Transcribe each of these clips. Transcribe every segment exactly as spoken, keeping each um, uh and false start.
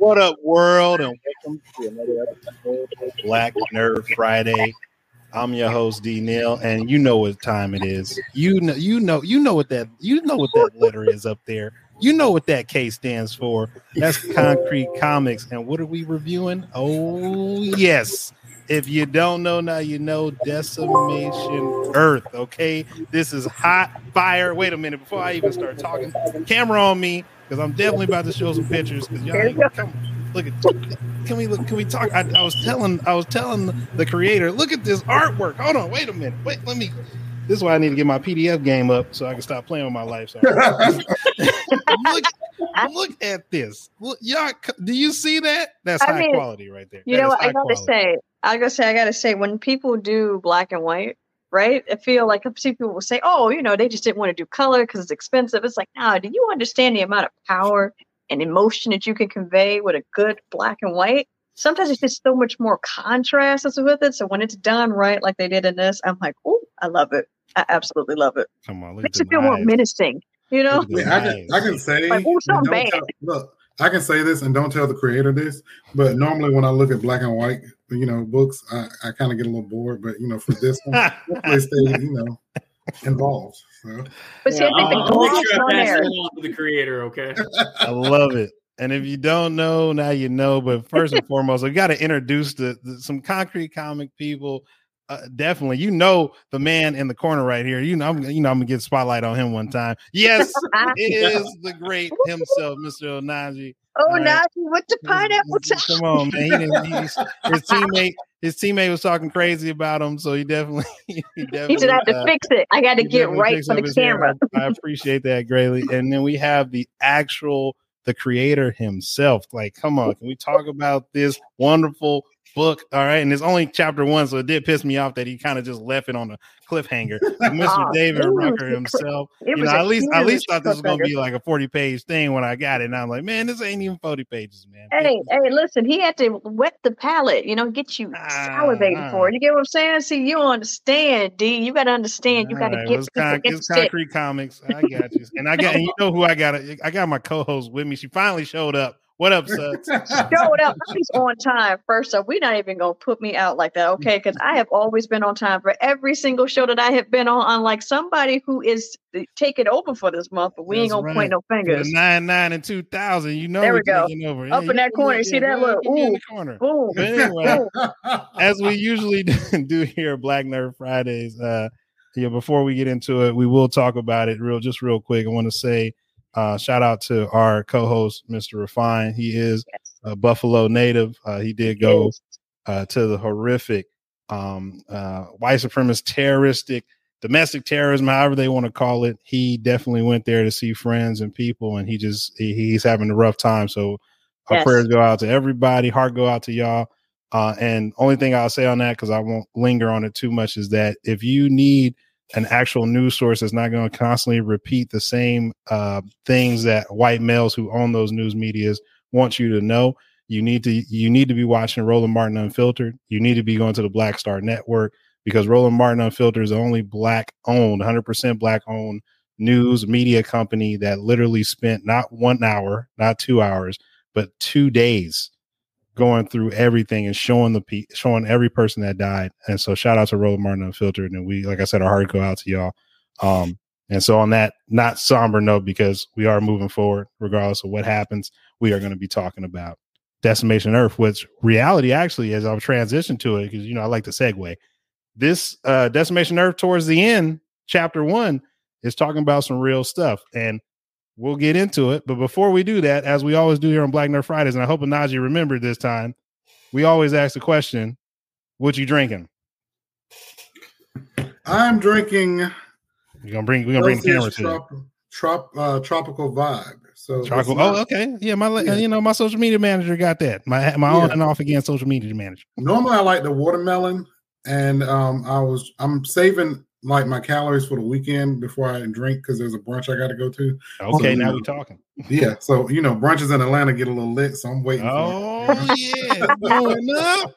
What up, world, and welcome to another episode of Black Nerd Friday. I'm your host, D. Neil, and you know what time it is. You know, you know, you know what that you know what that letter is up there. You know what that K stands for. That's Concrete Comics. And what are we reviewing? Oh yes. If you don't know now, you know. Decimation Earth. Okay, this is hot fire. Wait a minute before I even start talking. Camera on me, because I'm definitely about to show some pictures. Because y'all ain't gonna come. Look at. Can we look? Can we talk? I, I was telling. I was telling the creator. Look at this artwork. Hold on. Wait a minute. Wait. Let me. This is why I need to get my P D F game up so I can stop playing with my life. look, look at this. Look, y'all. Do you see that? That's I high mean, quality right there. You that know what? I gotta quality. say. I gotta say. I gotta say. When people do black and white, right? I feel like I see people will say, "Oh, you know, they just didn't want to do color because it's expensive." It's like, nah. Do you understand the amount of power and emotion that you can convey with a good black and white? Sometimes it's just so much more contrast with it. So when it's done right, like they did in this, I'm like, oh, I love it. I absolutely love it. Come on, makes it feel more menacing, you know. Yeah, I can, I can say, like, ooh, something bad. Tell, look, I can say this, and don't tell the creator this. But normally, when I look at black and white, you know, books, I, I kind of get a little bored. But you know, for this one, they stay, you know, involved. So. But see, yeah, I think the gloss on there. To the creator, okay. I love it. And if you don't know, now you know. But first and foremost, we got to introduce the, the some Concrete Comic people. Uh, definitely, you know the man in the corner right here. You know, I'm, you know, I'm gonna get spotlight on him one time. Yes, it is the great himself, Mister Onaji. Oh, right. Naji with the pineapple. Come on, man! He didn't, he, his teammate, his teammate was talking crazy about him, so he definitely, he definitely. He said, "I have to uh, fix it. I got to get right for the camera." I appreciate that greatly. And then we have the actual, the creator himself. Like, come on, can we talk about this wonderful book? All right, and it's only chapter one, so it did piss me off that he kind of just left it on a cliffhanger. Mister oh, David Rucker himself. You know, at least I at least thought this was gonna be like a forty page thing when I got it, and I'm like, man, this ain't even forty pages, man. Hey, hey, listen, he had to wet the palate, you know, get you salivating uh, for it. You get what I'm saying? See, you understand, D. You gotta understand. You gotta right. get it's, con- it's Concrete it. Comics. I got you, and I got, and you know who I got? I got my co-host with me. She finally showed up. What up, son? Showed up. He's on time. First up, we're not even going to put me out like that, okay? Because I have always been on time for every single show that I have been on, unlike somebody who is taking over for this month, but we That's ain't going right. to point no fingers. The nine nine and two thousand, you know, there we go. Over. Up yeah, in that corner. See that little, ooh. In the corner. Ooh. But anyway, as we usually do here at Black Nerd Fridays, uh, yeah, before we get into it, we will talk about it real, just real quick. I want to say, Uh, shout out to our co-host, Mister Refine. He is yes. a Buffalo native. Uh, he did go uh, to the horrific um, uh, white supremacist, terroristic, domestic terrorism, however they want to call it. He definitely went there to see friends and people, and he just he, he's having a rough time. So our yes. prayers go out to everybody. Heart go out to y'all. Uh, and only thing I'll say on that, because I won't linger on it too much, is that if you need an actual news source is not going to constantly repeat the same uh, things that white males who own those news medias want you to know. You need to you need to be watching Roland Martin Unfiltered. You need to be going to the Black Star Network, because Roland Martin Unfiltered is the only black owned, one hundred percent black owned news media company that literally spent not one hour, not two hours, but two days going through everything and showing the pe- showing every person that died. And so shout out to Roland Martin Unfiltered. And we, like I said, our heart go out to y'all. Um, and so on that not somber note, because we are moving forward, regardless of what happens, we are going to be talking about Decimation Earth, which reality actually is. I'll transition to it because, you know, I like to segue. This uh, Decimation Earth towards the end, chapter one, is talking about some real stuff. And we'll get into it. But before we do that, as we always do here on Black Nerd Fridays, and I hope Anaji remembered this time, we always ask the question, what you drinking? I'm drinking. We're going to bring we're gonna bring the camera trop- to trop, uh, Tropical Vibe. So tropical, not, oh, okay. Yeah, my yeah. you know, my social media manager got that. My my yeah. on and off again social media manager. Normally I like the watermelon, and um, I was I'm saving like my calories for the weekend before I drink, because there's a brunch I got to go to. Okay, so, now we're talking. Yeah, so you know, brunches in Atlanta get a little lit, so I'm waiting. Oh for yeah, going up.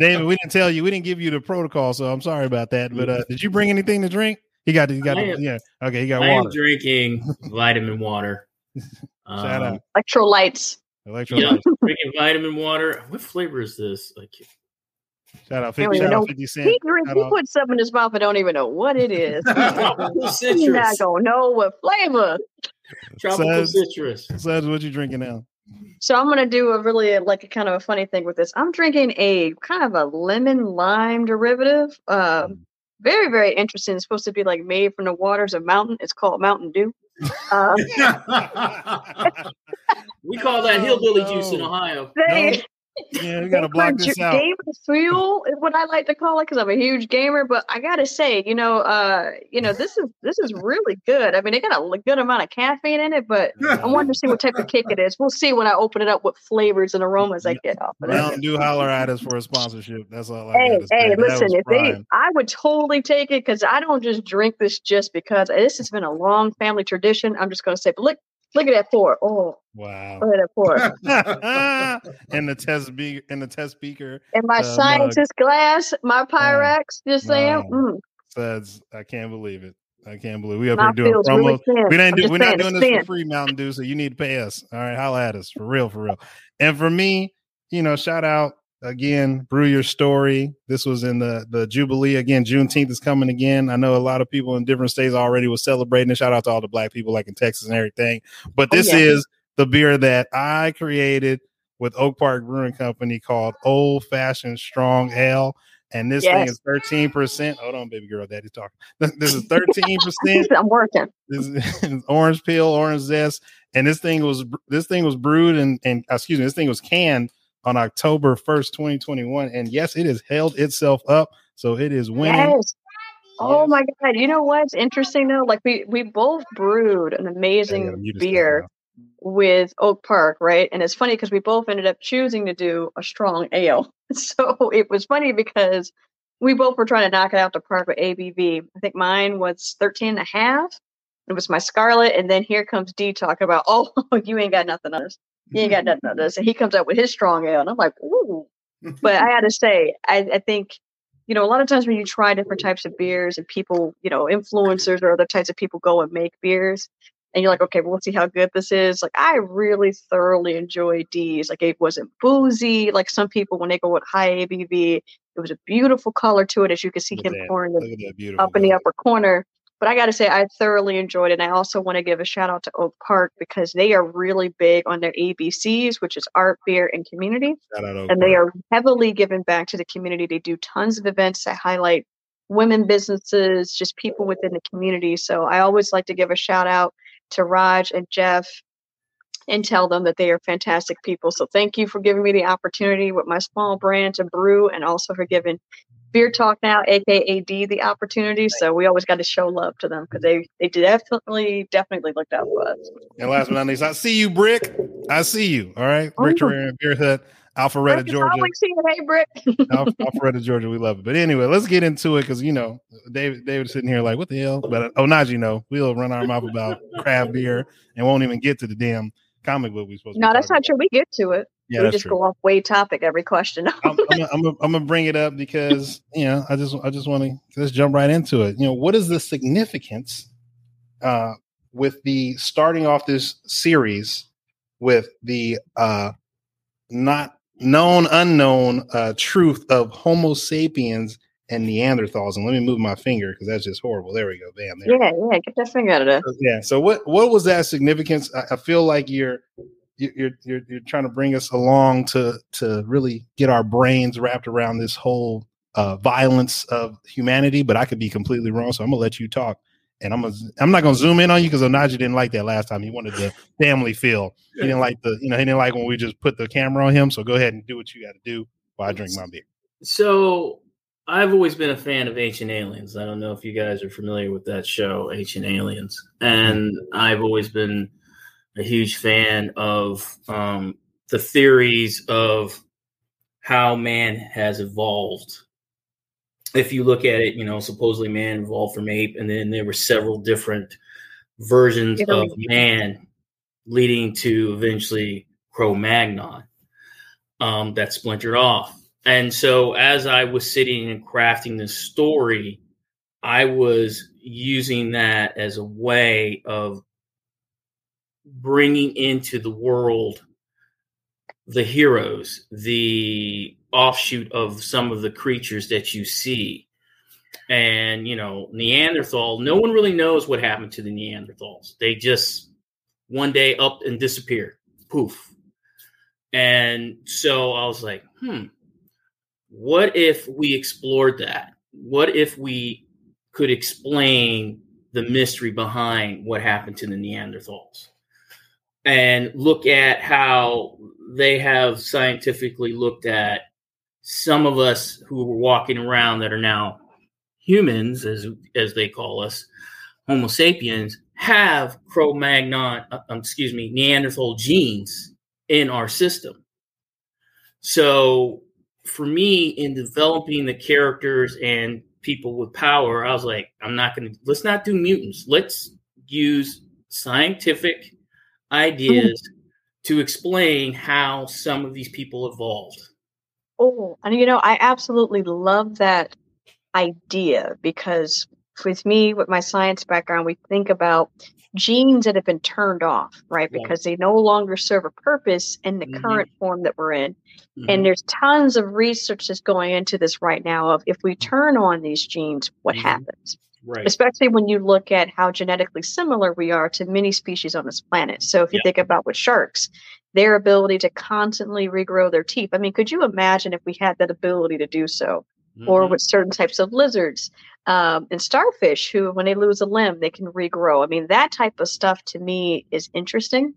David, we didn't tell you, we didn't give you the protocol, so I'm sorry about that. But uh, did you bring anything to drink? He got, he got, I yeah. Am, okay, he got I water. I'm drinking vitamin water. Shout um, out. Electrolytes. Electrolytes. Yeah, drinking vitamin water. What flavor is this? Like, shout out fifty, shout out fifty cent. He, he out. Put something in his mouth. I don't even know what it is. You're not going to know what flavor. Tropical Says, citrus. Says, what you drinking now? So I'm going to do a really like a kind of a funny thing with this. I'm drinking a kind of a lemon lime derivative. Uh, very, very interesting. It's supposed to be like made from the waters of mountain. It's called Mountain Dew. Uh, we call that hillbilly oh, no. juice in Ohio. They, no. Yeah, we gotta block this out. Game fuel is what I like to call it because I'm a huge gamer. But I gotta say, you know, uh, you know, this is this is really good. I mean, it got a good amount of caffeine in it, but I wanted to see what type of kick it is. We'll see when I open it up what flavors and aromas I get off of it. Mountain Dew, holler at us for a sponsorship. That's all. I Hey, got to hey, say. Listen, if they, I would totally take it because I don't just drink this just because. This has been a long family tradition. I'm just gonna say, but look. Look at that pour. Oh, wow. Look at that pour. And the test beaker. And the test beaker. And my uh, scientist mug. Glass, my Pyrex, just wow. saying. Mm. That's, I can't believe it. I can't believe we up here doing promos. Really we didn't do, we're saying, not doing this thin. For free, Mountain Dew, so you need to pay us. All right, holla at us. For real, for real. And for me, you know, shout out again, Brew Your Story. This was in the, the Jubilee. Again, Juneteenth is coming again. I know a lot of people in different states already were celebrating. Shout out to all the black people like in Texas and everything. But this oh, yeah. is the beer that I created with Oak Park Brewing Company called Old Fashioned Strong Ale. And this yes. thing is thirteen percent. Hold on, baby girl. Daddy's talking. This is thirteen percent. I'm working. This is orange peel, orange zest. And this thing was this thing was brewed and, and excuse me, this thing was canned on October first, twenty twenty-one. And yes, it has held itself up. So it is winning. Yes. Oh my God. You know what's interesting though? Like we, we both brewed an amazing yeah, beer with Oak Park, right? And it's funny because we both ended up choosing to do a strong ale. So it was funny because we both were trying to knock it out the park with A B V. I think mine was thirteen and a half. It was my Scarlet. And then here comes D talking about, oh, you ain't got nothing on us. He ain't got nothing on this. And he comes up with his strong ale. And I'm like, ooh. But I got to say, I, I think, you know, a lot of times when you try different types of beers and people, you know, influencers or other types of people go and make beers. And you're like, okay, well, let's see how good this is. Like, I really thoroughly enjoy D's. Like, it wasn't boozy. Like, some people, when they go with high A B V, it was a beautiful color to it, as you can see him pouring it up in the upper corner. But I got to say, I thoroughly enjoyed it. And I also want to give a shout out to Oak Park because they are really big on their A B Cs, which is art, beer, and community. Shout out Oak and Park. They are heavily giving back to the community. They do tons of events that highlight women businesses, just people within the community. So I always like to give a shout out to Raj and Jeff and tell them that they are fantastic people. So thank you for giving me the opportunity with my small brand to brew and also for giving Beer Talk Now, aka D, the opportunity. So we always got to show love to them because they they definitely definitely looked out for us. And last but not least, I see you, Brick. I see you. All right, Brick Terrarium Beer Hut, Alpharetta, Georgia. Always see you, hey Brick. Alph- Alpharetta, Georgia. We love it. But anyway, let's get into it because you know David David's sitting here like, what the hell? But uh, Onaji, you know, we'll run our mouth about craft beer and won't even get to the damn comic book we supposed to. No, that's not true. We get to it. Yeah, we just true. Go off way topic every question. I'm I'm gonna bring it up because you know I just I just want to let's jump right into it. You know, what is the significance uh, with the starting off this series with the uh, not known unknown uh, truth of Homo sapiens and Neanderthals? And let me move my finger because that's just horrible. There we go. Bam. There yeah, yeah. Get that finger out of there. Yeah. So what what was that significance? I, I feel like you're. You're, you're you're trying to bring us along to to really get our brains wrapped around this whole uh, violence of humanity, but I could be completely wrong, so I'm gonna let you talk. And I'm gonna I'm not gonna zoom in on you because Onaji didn't like that last time. He wanted the family feel. He didn't like the you know he didn't like when we just put the camera on him. So go ahead and do what you got to do while I drink my beer. So I've always been a fan of Ancient Aliens. I don't know if you guys are familiar with that show, Ancient Aliens, and I've always been a huge fan of um, the theories of how man has evolved. If you look at it, you know, supposedly man evolved from ape, and then there were several different versions of man leading to eventually Cro-Magnon um, that splintered off. And so as I was sitting and crafting this story, I was using that as a way of bringing into the world the heroes, the offshoot of some of the creatures that you see. And, you know, Neanderthal, no one really knows what happened to the Neanderthals. They just one day up and disappeared. Poof. And so I was like, hmm, what if we explored that? What if we could explain the mystery behind what happened to the Neanderthals and look at how they have scientifically looked at some of us who were walking around that are now humans, as as they call us, Homo sapiens, have Cro-Magnon, uh, excuse me, Neanderthal genes in our system. So for me, in developing the characters and people with power, I was like, I'm not going to, let's not do mutants. Let's use scientific ideas mm. to explain how some of these people evolved. Oh, and you know, I absolutely love that idea, because with me, with my science background, we think about genes that have been turned off, right? Yeah. Because they no longer serve a purpose in the mm-hmm. current form that we're in. Mm-hmm. And there's tons of research that's going into this right now of if we turn on these genes, what mm-hmm. happens? Right. Especially when you look at how genetically similar we are to many species on this planet. So if you yeah. think about with sharks, their ability to constantly regrow their teeth. I mean, could you imagine if we had that ability to do so? Mm-hmm. Or with certain types of lizards um, and starfish who, when they lose a limb, they can regrow. I mean, that type of stuff to me is interesting.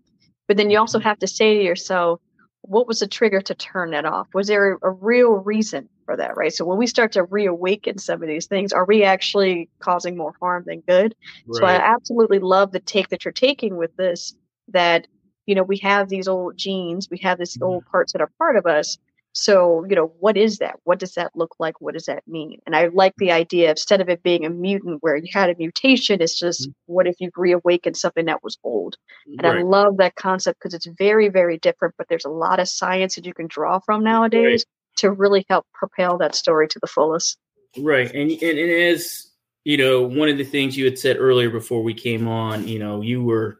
But then you also have to say to yourself, what was the trigger to turn that off? Was there a real reason for that, right? So when we start to reawaken some of these things, are we actually causing more harm than good? Right. So I absolutely love the take that you're taking with this, that, you know, we have these old genes, we have these mm-hmm. old parts that are part of us. So, you know, what is that? What does that look like? What does that mean? And I like the idea, instead of it being a mutant where you had a mutation, it's just, mm-hmm. what if you reawakened something that was old? And right. I love that concept, because it's very, very different, but there's a lot of science that you can draw from nowadays right. to really help propel that story to the fullest. Right. And, and, and as, you know, one of the things you had said earlier before we came on, you know, you were,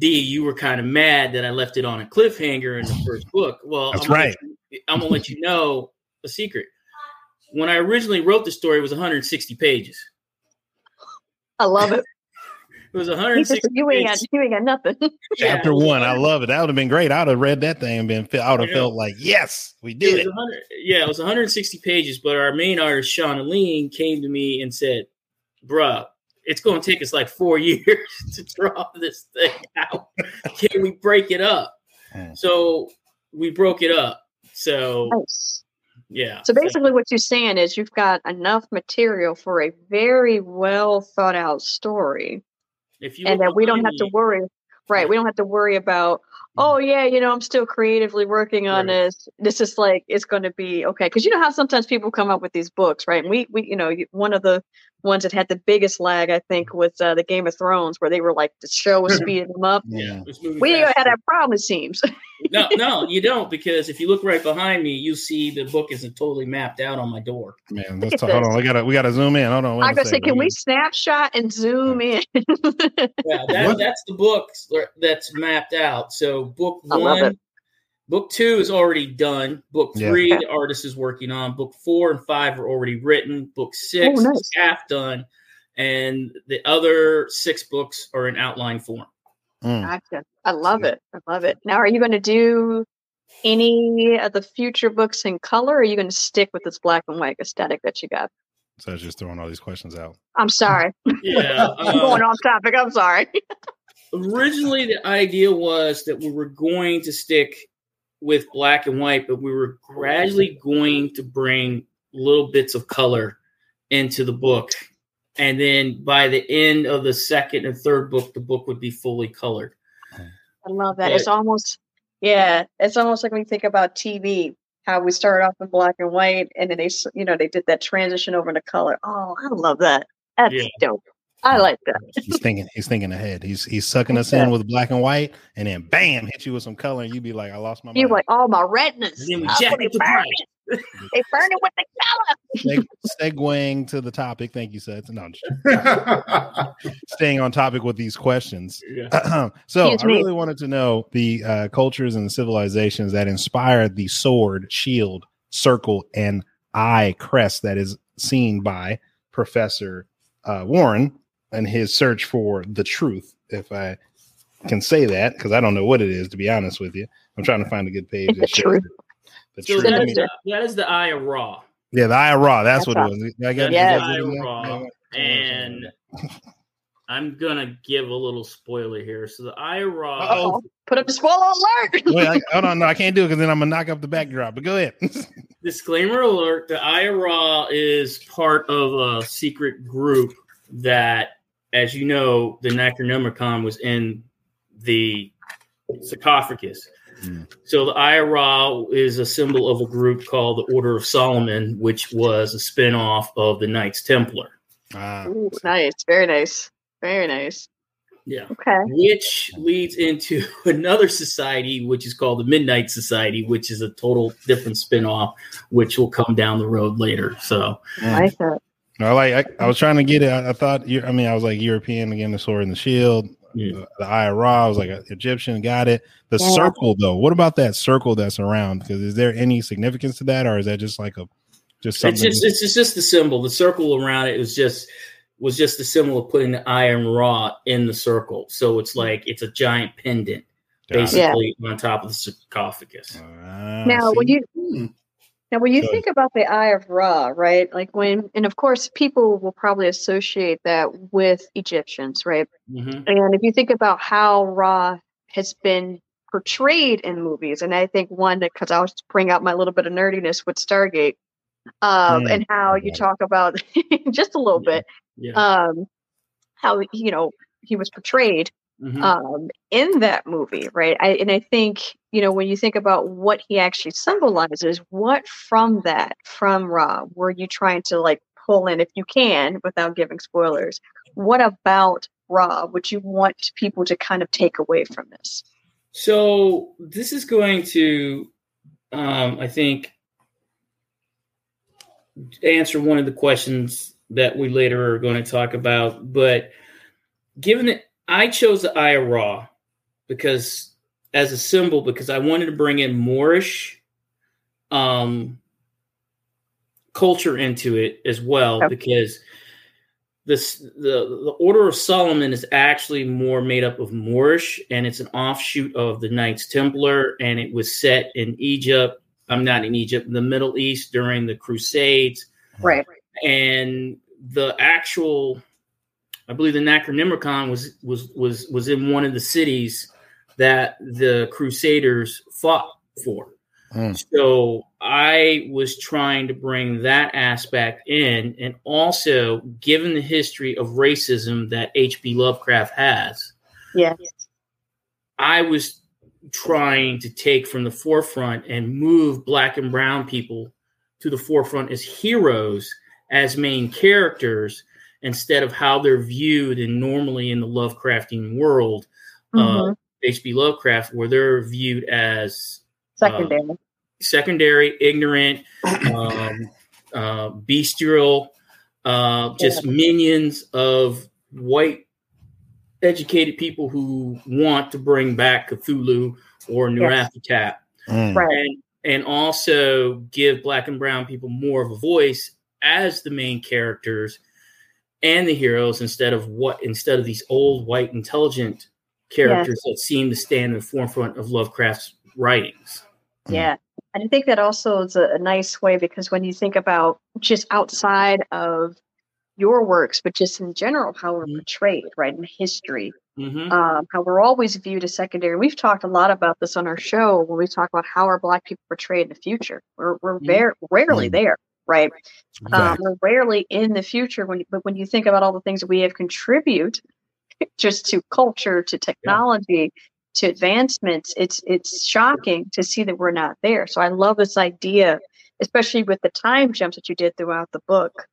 D, you were kind of mad that I left it on a cliffhanger in the first book. Well, that's I'm right. Gonna you, I'm going to let you know a secret. When I originally wrote the story, it was one hundred sixty pages. I love it. It was one hundred sixty just, you ain't got, you ain't got nothing. Yeah. Chapter one, I love it. That would have been great. I would have read that thing and been, I would have yeah. felt like, yes, we did it. it. Yeah, it was one hundred sixty pages, but our main artist, Shauna Lee, came to me and said, bruh, it's going to take us like four years to draw this thing out. Can we break it up? So we broke it up. So, nice. yeah. So basically what you're saying is you've got enough material for a very well thought out story. If you and that we don't have to worry. Right. We don't have to worry about, oh, yeah, you know, I'm still creatively working on right. this. This is like, it's going to be okay. Because you know how sometimes people come up with these books, right? And we, we, you know, one of the ones that had the biggest lag, I think, was uh, the Game of Thrones, where they were like, the show was speeding them up. Yeah. We didn't have that problem, it seems. no, no, you don't. Because if you look right behind me, you see the book isn't totally mapped out on my door. Man, let's talk, hold on. We gotta, we gotta zoom in. Hold on. I gotta say, can we snapshot and zoom yeah. in? yeah, that, that's the book that's mapped out. So, book one, book two is already done. Book three, yeah. the artist is working on. Book four and five are already written. Book six oh, nice. is half done, and the other six books are in outline form. Mm. Gotcha. I love yeah. it. I love it. Now, are you going to do any of the future books in color? Or are you going to stick with this black and white aesthetic that you got? So I was just throwing all these questions out. I'm sorry. Yeah, um, I'm going off topic. I'm sorry. Originally, the idea was that we were going to stick with black and white, but we were gradually going to bring little bits of color into the book. And then by the end of the second and third book, the book would be fully colored. I love that. But it's almost, yeah, it's almost like when you think about T V, how we started off in black and white, and then they, you know, they did that transition over into color. Oh, I love that. That's yeah. dope. I like that. He's thinking. He's thinking ahead. He's he's sucking us yeah. in with black and white, and then bam, hit you with some color, and you'd be like, "I lost my mind." You're like, "Oh, my redness!" Then we jack it. They burn it with the color. Segueing to the topic. Thank you, Seth. No, staying on topic with these questions. Yeah. So Excuse I really me. wanted to know the uh, cultures and the civilizations that inspired the sword, shield, circle, and eye crest that is seen by Professor uh, Warren and his search for the truth, if I can say that, because I don't know what it is, to be honest with you. I'm trying to find a good page. The truth. So that, is the, that is the Eye of Ra. Yeah, the Eye of Ra. That's, that's what it was. I got yes. the Eye of Ra. And I'm going to give a little spoiler here. So the Eye of Ra. Oh, put up the spoiler alert. Wait, I, hold on. No, I can't do it because then I'm going to knock up the backdrop. But go ahead. Disclaimer alert. The Eye of Ra is part of a secret group that, as you know, the Necronomicon was in the sarcophagus. So the Eye of Ra is a symbol of a group called the Order of Solomon, which was a spinoff of the Knights Templar. Uh, Ooh, nice. Very nice. Very nice. Yeah. Okay. Which leads into another society, which is called the Midnight Society, which is a total different spinoff, which will come down the road later. So I like that. I, like, I, I was trying to get it. I, I thought, I mean, I was like European, again, the sword and the shield. Yeah. The Eye of Ra was like an Egyptian, got it. The yeah. circle, though, what about that circle that's around? Because is there any significance to that, or is that just like a just something? It's just, it's just the symbol. The circle around it was just was just the symbol of putting the Eye of Ra in the circle. So it's like it's a giant pendant, got basically yeah. on top of the sarcophagus. Uh, now, when you hmm. now when you so, think about the Eye of Ra, right? Like when, and of course, people will probably associate that with Egyptians, right? Mm-hmm. And if you think about how Ra has been portrayed in movies, and I think one that, because I always bring out my little bit of nerdiness with Stargate, um, mm-hmm. and how you talk about just a little yeah. bit, yeah. Um, how you know he was portrayed mm-hmm. um, in that movie, right? I, and I think you know when you think about what he actually symbolizes, what from that from Ra were you trying to like pull in, if you can, without giving spoilers? What about Ra would you want people to kind of take away from this? So this is going to, um, I think, answer one of the questions that we later are going to talk about. But given that I chose the Eye of Ra because as a symbol, because I wanted to bring in Moorish um, culture into it as well, okay. because This, the the Order of Solomon is actually more made up of Moorish, and it's an offshoot of the Knights Templar, and it was set in Egypt. I'm not in Egypt, the Middle East during the Crusades. Right. And the actual, I believe the Necronomicon was was was was in one of the cities that the Crusaders fought for. Mm. So I was trying to bring that aspect in, and also given the history of racism that H P Lovecraft has, yeah, I was trying to take from the forefront and move black and brown people to the forefront as heroes, as main characters, instead of how they're viewed and normally in the Lovecraftian world, mm-hmm. uh, H P Lovecraft, where they're viewed as secondary. Uh, secondary, ignorant, um, uh, bestial, uh, just yeah. minions of white educated people who want to bring back Cthulhu or Nyarlathotep. Yes. Right. And, and also give black and brown people more of a voice as the main characters and the heroes instead of what instead of these old white intelligent characters yes. that seem to stand in the forefront of Lovecraft's writings. Yeah. And I think that also is a, a nice way, because when you think about just outside of your works, but just in general, how we're portrayed, right, in history, mm-hmm. um, how we're always viewed as secondary. We've talked a lot about this on our show when we talk about how are Black people portrayed in the future. We're we're mm-hmm. very rarely there, right? right. Um, we're rarely in the future. When but when you think about all the things that we have contribute, just to culture, to technology. Yeah. to advancements, it's it's shocking to see that we're not there. So I love this idea, especially with the time jumps that you did throughout the book,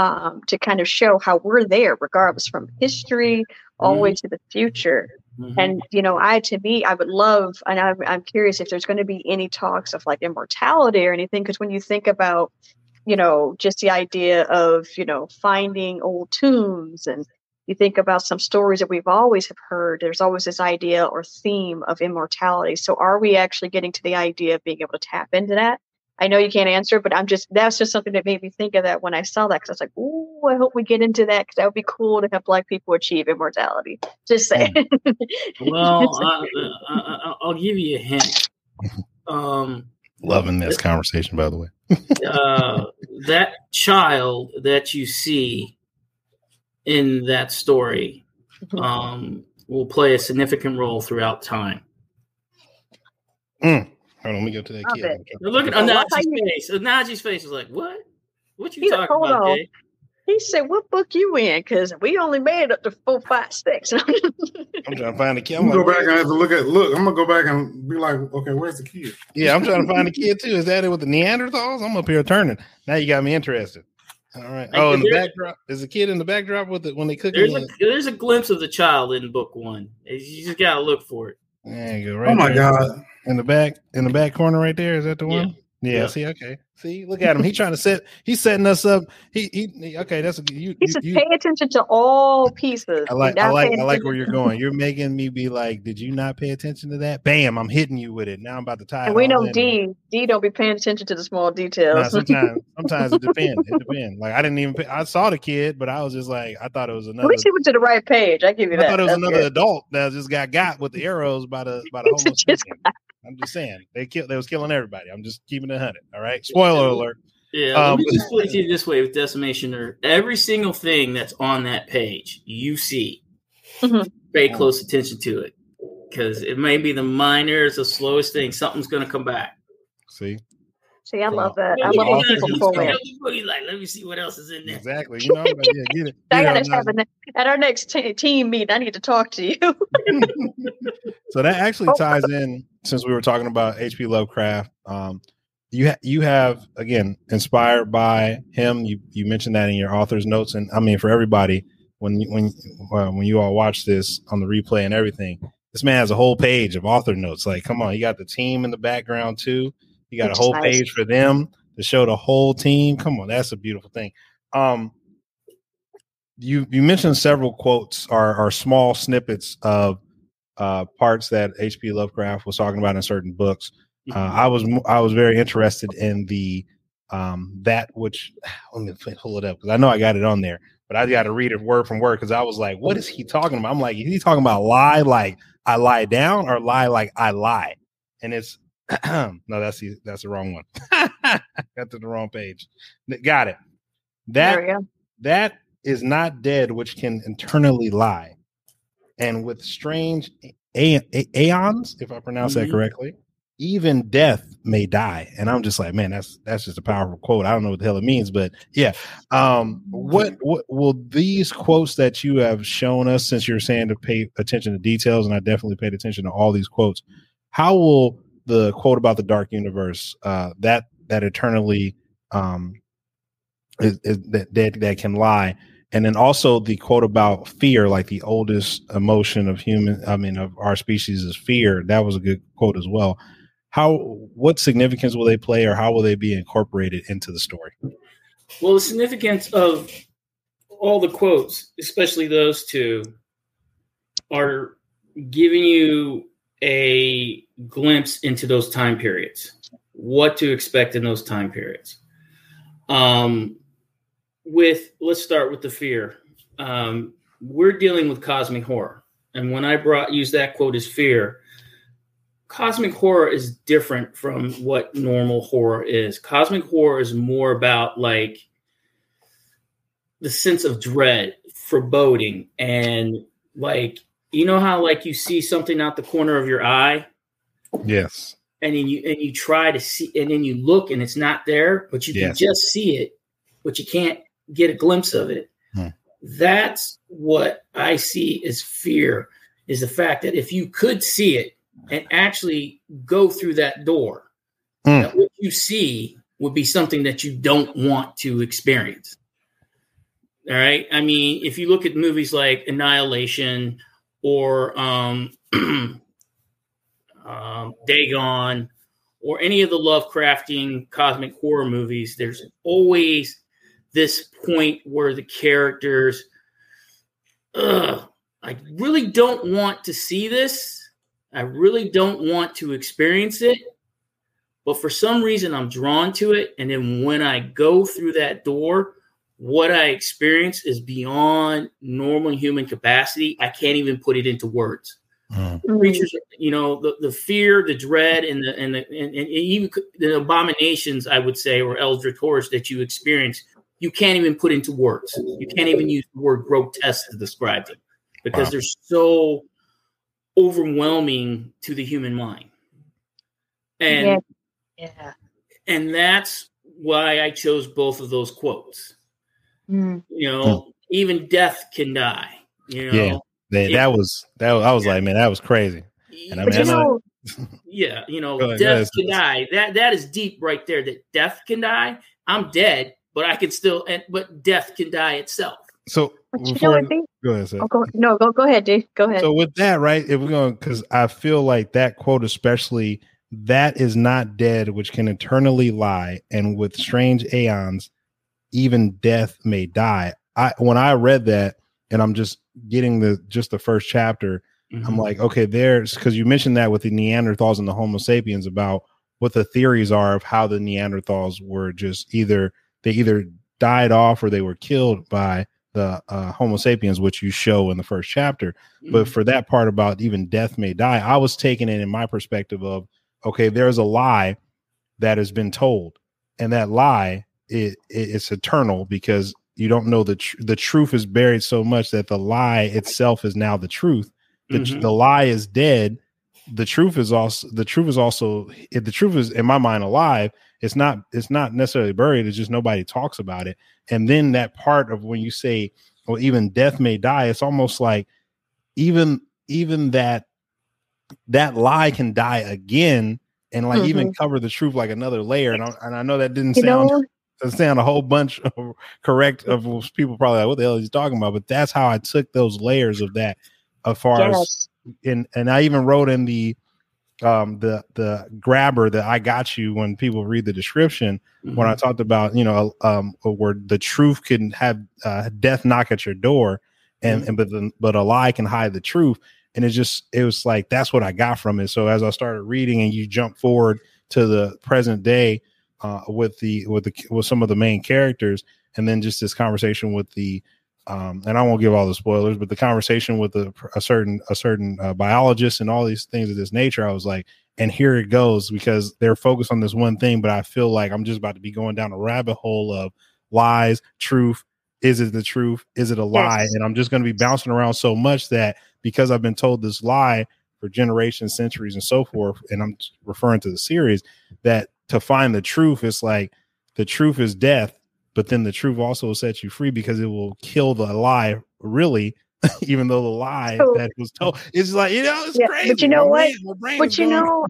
um, to kind of show how we're there, regardless from history all the mm-hmm. way to the future. Mm-hmm. And, you know, I, to me, I would love, and I'm, I'm curious if there's going to be any talks of like immortality or anything, because when you think about, you know, just the idea of, you know, finding old tombs, and you think about some stories that we've always have heard, there's always this idea or theme of immortality. So are we actually getting to the idea of being able to tap into that? I know you can't answer, but I'm just, that's just something that made me think of that when I saw that. Cause I was like, ooh, I hope we get into that. Cause that would be cool to have Black people achieve immortality. Just saying. Well, I, I, I'll give you a hint. Um, Loving this th- conversation, by the way. uh, that child that you see in that story um, will play a significant role throughout time. Mm. Hold on, let me go to that kid. Look at Anaji's face. Anaji's face is like, what? What you he talking like, about, Jay? He said, what book you in? Because we only made up to four, five, six. I'm trying to find the kid. I'm, I'm going like, to go back and have to look at Look, I'm going to go back and be like, okay, where's the kid? Yeah, I'm trying to find the kid, too. Is that it with the Neanderthals? I'm up here turning. Now you got me interested. All right. Oh, in the backdrop. Is the kid in the backdrop with it when they cook there's, a, there's a glimpse of the child in book one. You just got to look for it. There you go. Right oh, my there. God. In the back, in the back corner right there. Is that the one? Yeah. yeah, yeah. See, okay. See, look at him. He trying to set, he's setting us up. He, he, he okay. That's a, you, he you, should you, pay attention to all pieces. I like, I like, I like where you're going. You're making me be like, did you not pay attention to that? Bam, I'm hitting you with it. Now I'm about to tie it. And we know D, in. D don't be paying attention to the small details. Nah, sometimes, sometimes it depends. It depends. Like, I didn't even, pay, I saw the kid, but I was just like, I thought it was another. At least he went to the right page. I give you that. I thought it was That's another good. adult that just got got with the arrows by the, by the homeless. just I'm just saying, they killed, they was killing everybody. I'm just keeping it one hundred. All right. Spoiler alert. Yeah. Um, let me just put it to you this way with Decimation Earth. Every single thing that's on that page, you see. Mm-hmm. Pay close attention to it because it may be the minor, it's the slowest thing. Something's going to come back. See? See, I wow. love that. I love people pulling it. Like, let me see what else is in there. Exactly. You know, but yeah, get it. I gotta have a, at our next t- team meet, I need to talk to you. So that actually ties in, since we were talking about H P Lovecraft. Um, you ha- you have again inspired by him. You you mentioned that in your author's notes, and I mean for everybody when you, when uh, when you all watch this on the replay and everything, this man has a whole page of author notes. Like, come on, you got the team in the background too. You got Which a whole nice. page for them to show the whole team. Come on, that's a beautiful thing. Um, you you mentioned several quotes or, or small snippets of uh, parts that H P Lovecraft was talking about in certain books. Uh, I was I was very interested in the um, that which let me pull it up because I know I got it on there, but I got to read it word from word because I was like, what is he talking about? I'm like, is he talking about lie like I lie down or lie like I lie? And it's no, that's the, that's the wrong one. Got to the wrong page. Got it. That go. that is not dead, which can internally lie, and with strange aeons, a- a- if I pronounce mm-hmm. that correctly, even death may die. And I'm just like, man, that's that's just a powerful quote. I don't know what the hell it means, but yeah. Um, what what will these quotes that you have shown us, since you're saying to pay attention to details, and I definitely paid attention to all these quotes. How will the quote about the dark universe, uh, that that eternally um, is, is that, that that can lie, and then also the quote about fear, like the oldest emotion of human, I mean, of our species is fear. That was a good quote as well. How, what significance will they play, or how will they be incorporated into the story? Well, the significance of all the quotes, especially those two, are giving you a glimpse into those time periods, what to expect in those time periods. Um, with let's start with the fear. Um, we're dealing with cosmic horror, and when I brought use that quote as fear, cosmic horror is different from what normal horror is. Cosmic horror is more about like the sense of dread, foreboding, and like, you know how like you see something out the corner of your eye? Yes. And then you and you try to see, and then you look and it's not there, but you yes. can just see it, but you can't get a glimpse of it. Hmm. That's what I see as fear, is the fact that if you could see it and actually go through that door, hmm. that what you see would be something that you don't want to experience. All right. I mean, if you look at movies like Annihilation or um, um, Dagon or any of the Lovecraftian cosmic horror movies, there's always this point where the characters, ugh, I really don't want to see this. I really don't want to experience it. But for some reason, I'm drawn to it. And then when I go through that door, what I experience is beyond normal human capacity. I can't even put it into words. Mm. The creatures, you know, the, the fear, the dread, and the and the and, and even the abominations, I would say, or eldritch horrors that you experience, you can't even put into words. You can't even use the word grotesque to describe them because wow. they're so overwhelming to the human mind. And yeah. Yeah. and that's why I chose both of those quotes. You know, hmm. even death can die. You know, yeah, that, it, that was that. Was, I was yeah. like, man, that was crazy. And I mean, you know, I, yeah, you know, death yes, can yes. die. That that is deep right there. That death can die. I'm dead, but I can still. And but death can die itself. So before, I think, go ahead. Seth. Go, no, go go ahead, dude. Go ahead. So with that, right? If we're going, because I feel like that quote, especially, that is not dead, which can eternally lie, and with strange aeons. Even death may die. I when I read that, and I'm just getting the just the first chapter, mm-hmm. I'm like, okay, there's because you mentioned that with the Neanderthals and the Homo sapiens about what the theories are of how the Neanderthals were just either they either died off or they were killed by the uh, Homo sapiens, which you show in the first chapter. Mm-hmm. But for that part about even death may die, I was taking it in my perspective of okay, there's a lie that has been told, and that lie. It, it it's eternal because you don't know the tr- the truth is buried so much that the lie itself is now the truth. The, mm-hmm. the lie is dead. The truth is also the truth is also the truth is in my mind alive. It's not it's not necessarily buried. It's just nobody talks about it. And then that part of when you say, well, even death may die. It's almost like even even that that lie can die again and like mm-hmm. even cover the truth like another layer. And I, and I know that didn't you sound. Know? Sound a whole bunch of correct of people probably like what the hell is he talking about, but that's how I took those layers of that as far yes. as and and I even wrote in the um the the grabber that I got you when people read the description mm-hmm. when I talked about you know um where the truth can have uh, death knock at your door and, mm-hmm. and but the, but a lie can hide the truth and it just it was like that's what I got from it. So as I started reading and you jump forward to the present day. Uh, with the with the with some of the main characters, and then just this conversation with the, um, and I won't give all the spoilers, but the conversation with a, a certain a certain uh, biologist and all these things of this nature. I was like, and here it goes because they're focused on this one thing, but I feel like I'm just about to be going down a rabbit hole of lies, truth. Is it the truth? Is it a lie? Yes. And I'm just going to be bouncing around so much that because I've been told this lie for generations, centuries, and so forth, and I'm referring to the series that. To find the truth, it's like the truth is death, but then the truth also will set you free because it will kill the lie, really, even though the lie so, that was told is like, you know, it's yeah, crazy. But you know my what? Brain, but you going. know,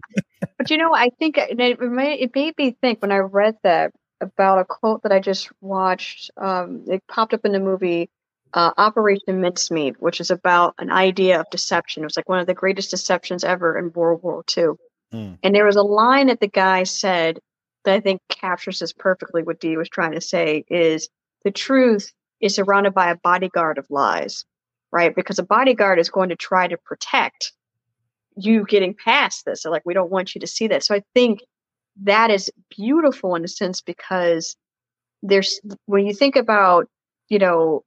but you know, I think and it, made, it made me think when I read that about a quote that I just watched. Um, it popped up in the movie uh, Operation Mincemeat, which is about an idea of deception. It was like one of the greatest deceptions ever in World War Two. And there was a line that the guy said that I think captures this perfectly what Dee was trying to say is the truth is surrounded by a bodyguard of lies, right? Because a bodyguard is going to try to protect you getting past this. So like, we don't want you to see that. So I think that is beautiful in a sense because there's when you think about, you know,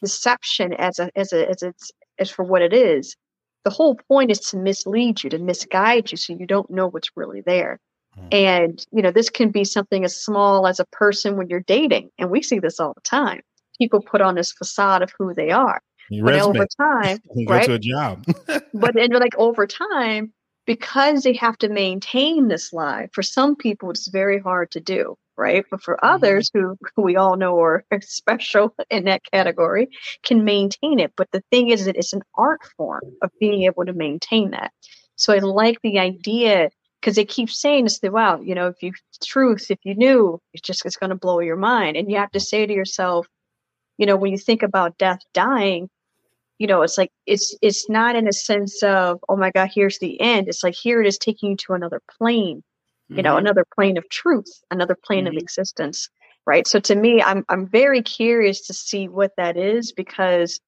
deception as a as a as it's as for what it is. The whole point is to mislead you, to misguide you, so you don't know what's really there. Mm. And, you know, this can be something as small as a person when you're dating. And we see this all the time. People put on this facade of who they are. You but resume. Over time, you right? go to a job. But and like over time, because they have to maintain this lie, for some people it's very hard to do, right? But for mm. others who, who we all know are special in that category can maintain it. But the thing is that it's an art form of being able to maintain that. So I like the idea because they keep saying this throughout, you know, if you truth, if you knew, it's just, it's going to blow your mind. And you have to say to yourself, you know, when you think about death, dying, you know, it's like, it's, it's not in a sense of, oh my God, here's the end. It's like, here it is taking you to another plane, you mm-hmm. know, another plane of truth, another plane mm-hmm. of existence. Right. So to me, I'm, I'm very curious to see what that is, because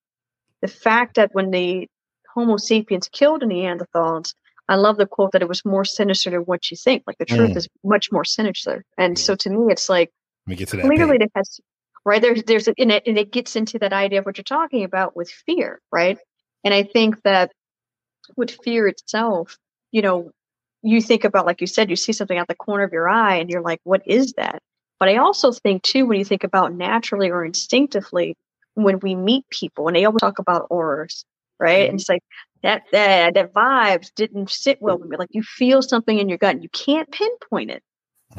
the fact that when the Homo sapiens killed Neanderthals, I love the quote that it was more sinister than what you think. Like the truth mm. is much more sinister. And mm. so to me, it's like, let me get to that clearly it has, right. There's, there's, and it, and it gets into that idea of what you're talking about with fear. Right. And I think that with fear itself, you know, you think about, like you said, you see something out the corner of your eye and you're like, what is that? But I also think too, when you think about naturally or instinctively, when we meet people and they always talk about auras, right. Mm. And it's like, That, that that vibes didn't sit well with me. Like you feel something in your gut and you can't pinpoint it,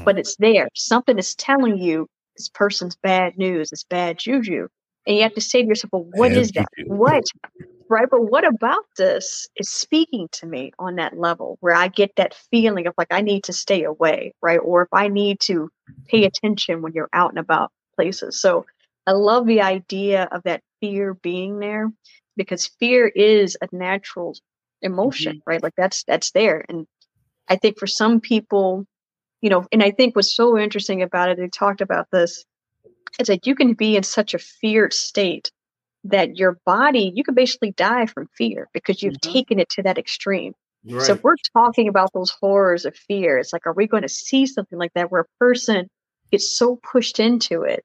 but it's there. Something is telling you this person's bad news, it's bad juju. And you have to say to yourself, well, what is that? What? Right. But what about this is speaking to me on that level where I get that feeling of like, I need to stay away. Right. Or if I need to pay attention when you're out and about places. So I love the idea of that fear being there, because fear is a natural emotion, mm-hmm. right? Like that's, that's there. And I think for some people, you know, and I think what's so interesting about it, they talked about this, it's like you can be in such a feared state that your body, you can basically die from fear because you've mm-hmm. taken it to that extreme. Right. So if we're talking about those horrors of fear, it's like, are we going to see something like that where a person gets so pushed into it?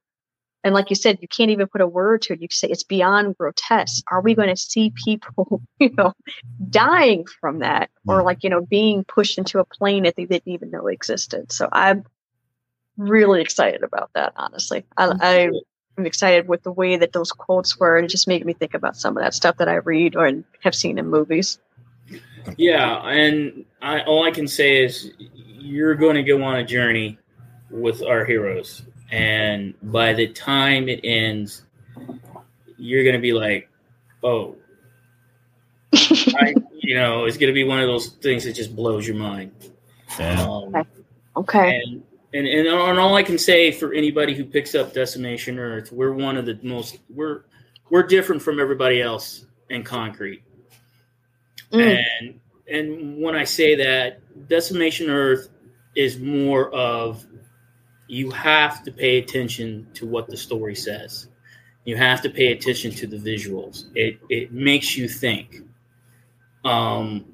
And like you said, you can't even put a word to it. You say it's beyond grotesque. Are we going to see people, you know, dying from that, or like, you know, being pushed into a plane that they didn't even know existed? So I'm really excited about that. Honestly, I, I'm excited with the way that those quotes were, and it just made me think about some of that stuff that I read or have seen in movies. Yeah, and I, all I can say is you're going to go on a journey with our heroes. And by the time it ends, you're going to be like, oh, I, you know, it's going to be one of those things that just blows your mind. Yeah. Um, okay. okay. And, and, and and all I can say for anybody who picks up Decimation Earth, we're one of the most, we're, we're different from everybody else in Concrete. Mm. And, and when I say that, Decimation Earth is more of, you have to pay attention to what the story says. You have to pay attention to the visuals. It it makes you think, um,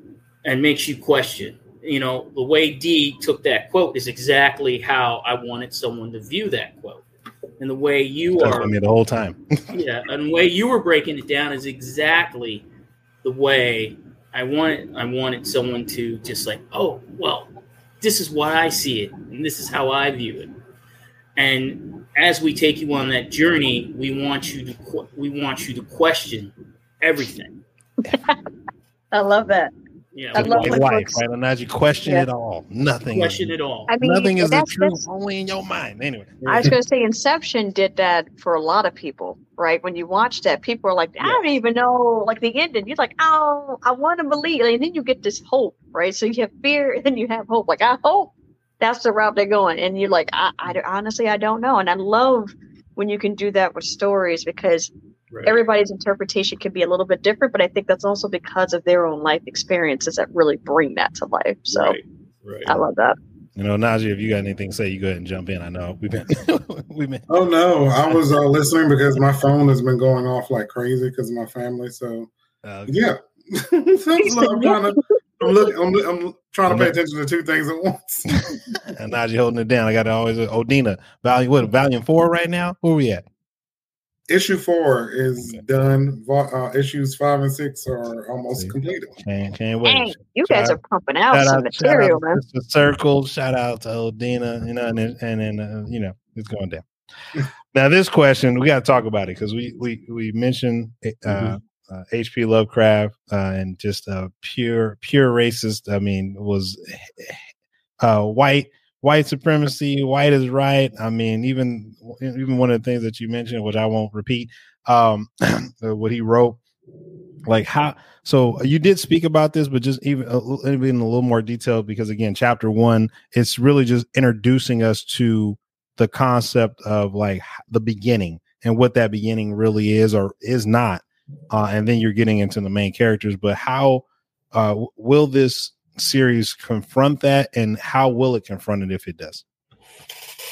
and makes you question. You know, the way Dee took that quote is exactly how I wanted someone to view that quote. And the way you That's are I mean, the whole time. yeah, and the way you were breaking it down is exactly the way I wanted. I wanted someone to just like, oh, well, this is what I see it, and this is how I view it. And as we take you on that journey, we want you to we want you to question everything. I love that. Yeah, I love life, right? Not you question yeah. it all. Nothing. Question it all. I mean, nothing is the truth, only in your mind. Anyway, I was going to say, Inception did that for a lot of people, right? When you watch that, people are like, I yeah. don't even know, like the ending. You're like, oh, I want to believe, and then you get this hope, right? So you have fear, and then you have hope. Like I hope that's the route they're going, and you're like, I, I honestly, I don't know. And I love when you can do that with stories because. Right. Everybody's interpretation can be a little bit different, but I think that's also because of their own life experiences that really bring that to life. So right. Right. I love that. You know, Najee, if you got anything to say, you go ahead and jump in. I know we've been, we've been. Oh no, I was uh, listening because my phone has been going off like crazy because of my family. So uh, okay. yeah, so I'm, trying to, I'm, looking, I'm, I'm trying to pay attention to two things at once. And Najee holding it down. I got to always Odina Valiant. What Valiant Four right now? Where we at? Issue four is okay. done. Uh, issues five and six are almost completed. Can't, can't wait. Dang, you shout guys out, are pumping out some out, material, man. The circle. Shout out to Odina, you know, and then, and then uh, you know, it's going down. Now, this question we got to talk about it because we we we mentioned uh, mm-hmm. uh, H P Lovecraft uh, and just a uh, pure pure racist. I mean, was uh, white. White supremacy, white is right. I mean, even even one of the things that you mentioned, which I won't repeat, um, what he wrote, like how. So you did speak about this, but just even a, even a little more detail, because again, chapter one, it's really just introducing us to the concept of like the beginning and what that beginning really is or is not. Uh, and then you're getting into the main characters. But how uh, will this series confront that, and how will it confront it if it does?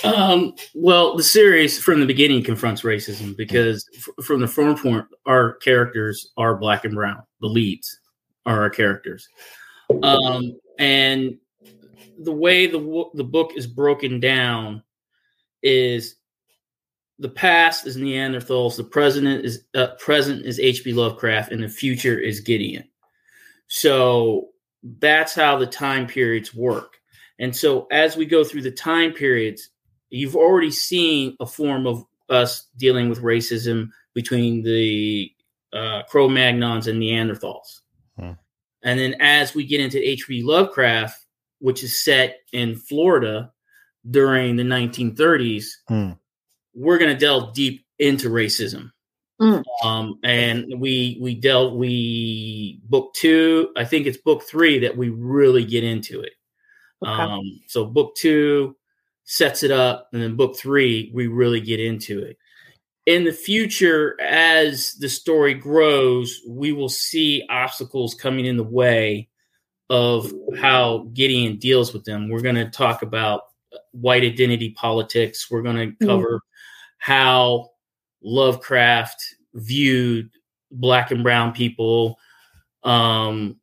Um, well, the series from the beginning confronts racism because f- from the form point, our characters are black and brown. The leads are our characters. Um, and the way the w- the book is broken down is the past is Neanderthals, the present is uh, present is H P Lovecraft, and the future is Gideon. So that's how the time periods work. And so as we go through the time periods, you've already seen a form of us dealing with racism between the uh, Cro-Magnons and Neanderthals. Hmm. And then as we get into H P Lovecraft, which is set in Florida during the nineteen thirties, hmm. we're going to delve deep into racism. Mm. Um, and we, we dealt, we book two, I think it's book three that we really get into it. Okay. Um, so book two sets it up, and then book three, we really get into it. In the future, as the story grows, we will see obstacles coming in the way of how Gideon deals with them. We're going to talk about white identity politics. We're going to cover mm. how Lovecraft viewed black and brown people, um,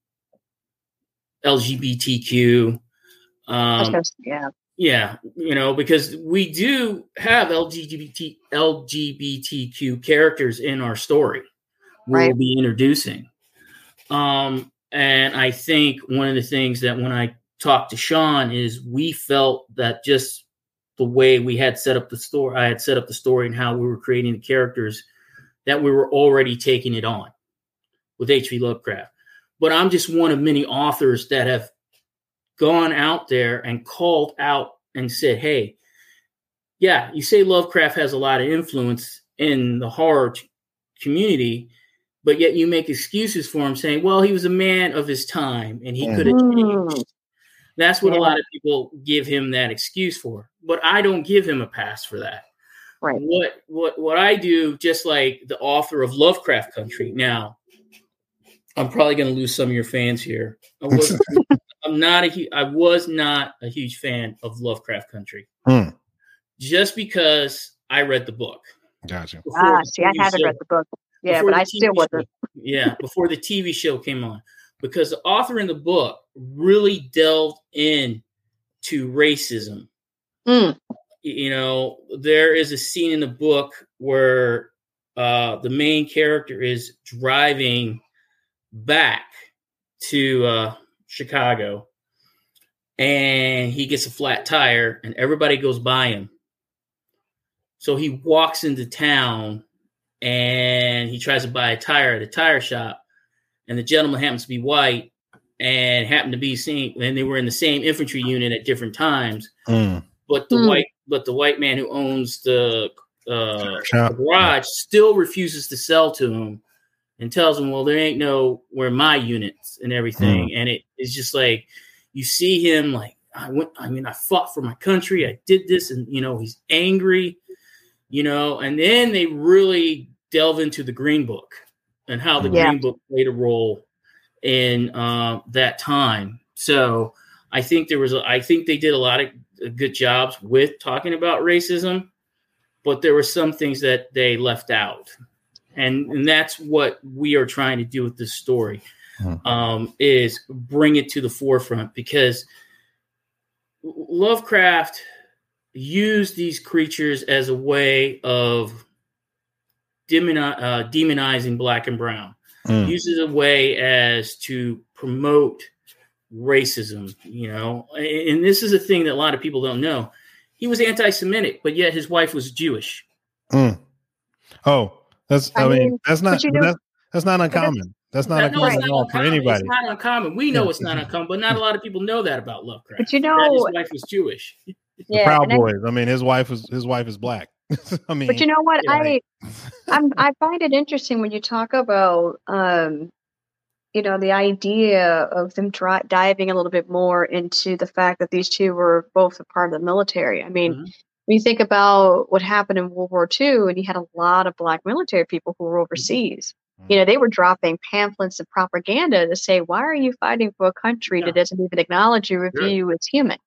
L G B T Q. Um, yeah. Yeah. You know, because we do have L G B T L G B T Q characters in our story. Right. We'll be introducing. Um, and I think one of the things that when I talked to Sean is we felt that just the way we had set up the story, I had set up the story and how we were creating the characters, that we were already taking it on with H P Lovecraft. But I'm just one of many authors that have gone out there and called out and said, hey, yeah, you say Lovecraft has a lot of influence in the horror t- community, but yet you make excuses for him saying, well, he was a man of his time and he mm. could have changed. That's what yeah. a lot of people give him that excuse for. But I don't give him a pass for that. Right. What what what I do, just like the author of Lovecraft Country. Now, I'm probably going to lose some of your fans here. I was, I'm not a, I was not a huge fan of Lovecraft Country. Hmm. Just because I read the book. Gotcha. Ah, see, I haven't read the book. Yeah, but I still wasn't. Yeah, before the T V show came on. Because the author in the book really delved in to racism. Mm. You know, there is a scene in the book where uh, the main character is driving back to uh, Chicago, and he gets a flat tire, and everybody goes by him. So he walks into town, and he tries to buy a tire at a tire shop. And the gentleman happens to be white and happened to be seen, and they were in the same infantry unit at different times. Mm. But the mm. white, but the white man who owns the, uh, the garage still refuses to sell to him and tells him, well, there ain't no, we're my units and everything. Mm. And it is just like, you see him like, I went, I mean, I fought for my country. I did this. And, you know, he's angry, you know, and then they really delve into the Green Book. And how the yeah. Green Book played a role in uh, that time. So I think there was, a, I think they did a lot of good jobs with talking about racism, but there were some things that they left out, and and that's what we are trying to do with this story, mm-hmm. um, is bring it to the forefront, because Lovecraft used these creatures as a way of Demoni- uh, demonizing black and brown, mm. uses a way as to promote racism, you know, and, and this is a thing that a lot of people don't know. He was anti-Semitic, but yet his wife was Jewish. Mm. Oh, that's, I, I mean, mean, that's not, you know, that's, that's not uncommon. That's not, that, uncommon, no, not uncommon for anybody. It's not uncommon. We know yeah. it's not uncommon, but not a lot of people know that about Lovecraft. But you know, that his wife was Jewish. Yeah, the Proud Boys. I, I mean, his wife was, his wife is black. I mean, but you know what? Yeah, I I'm, I find it interesting when you talk about, um, you know, the idea of them dri- diving a little bit more into the fact that these two were both a part of the military. I mean, mm-hmm. when you think about what happened in World War Two, and you had a lot of Black military people who were overseas. Mm-hmm. You know, they were dropping pamphlets and propaganda to say, why are you fighting for a country yeah. that doesn't even acknowledge you, review you sure. as human?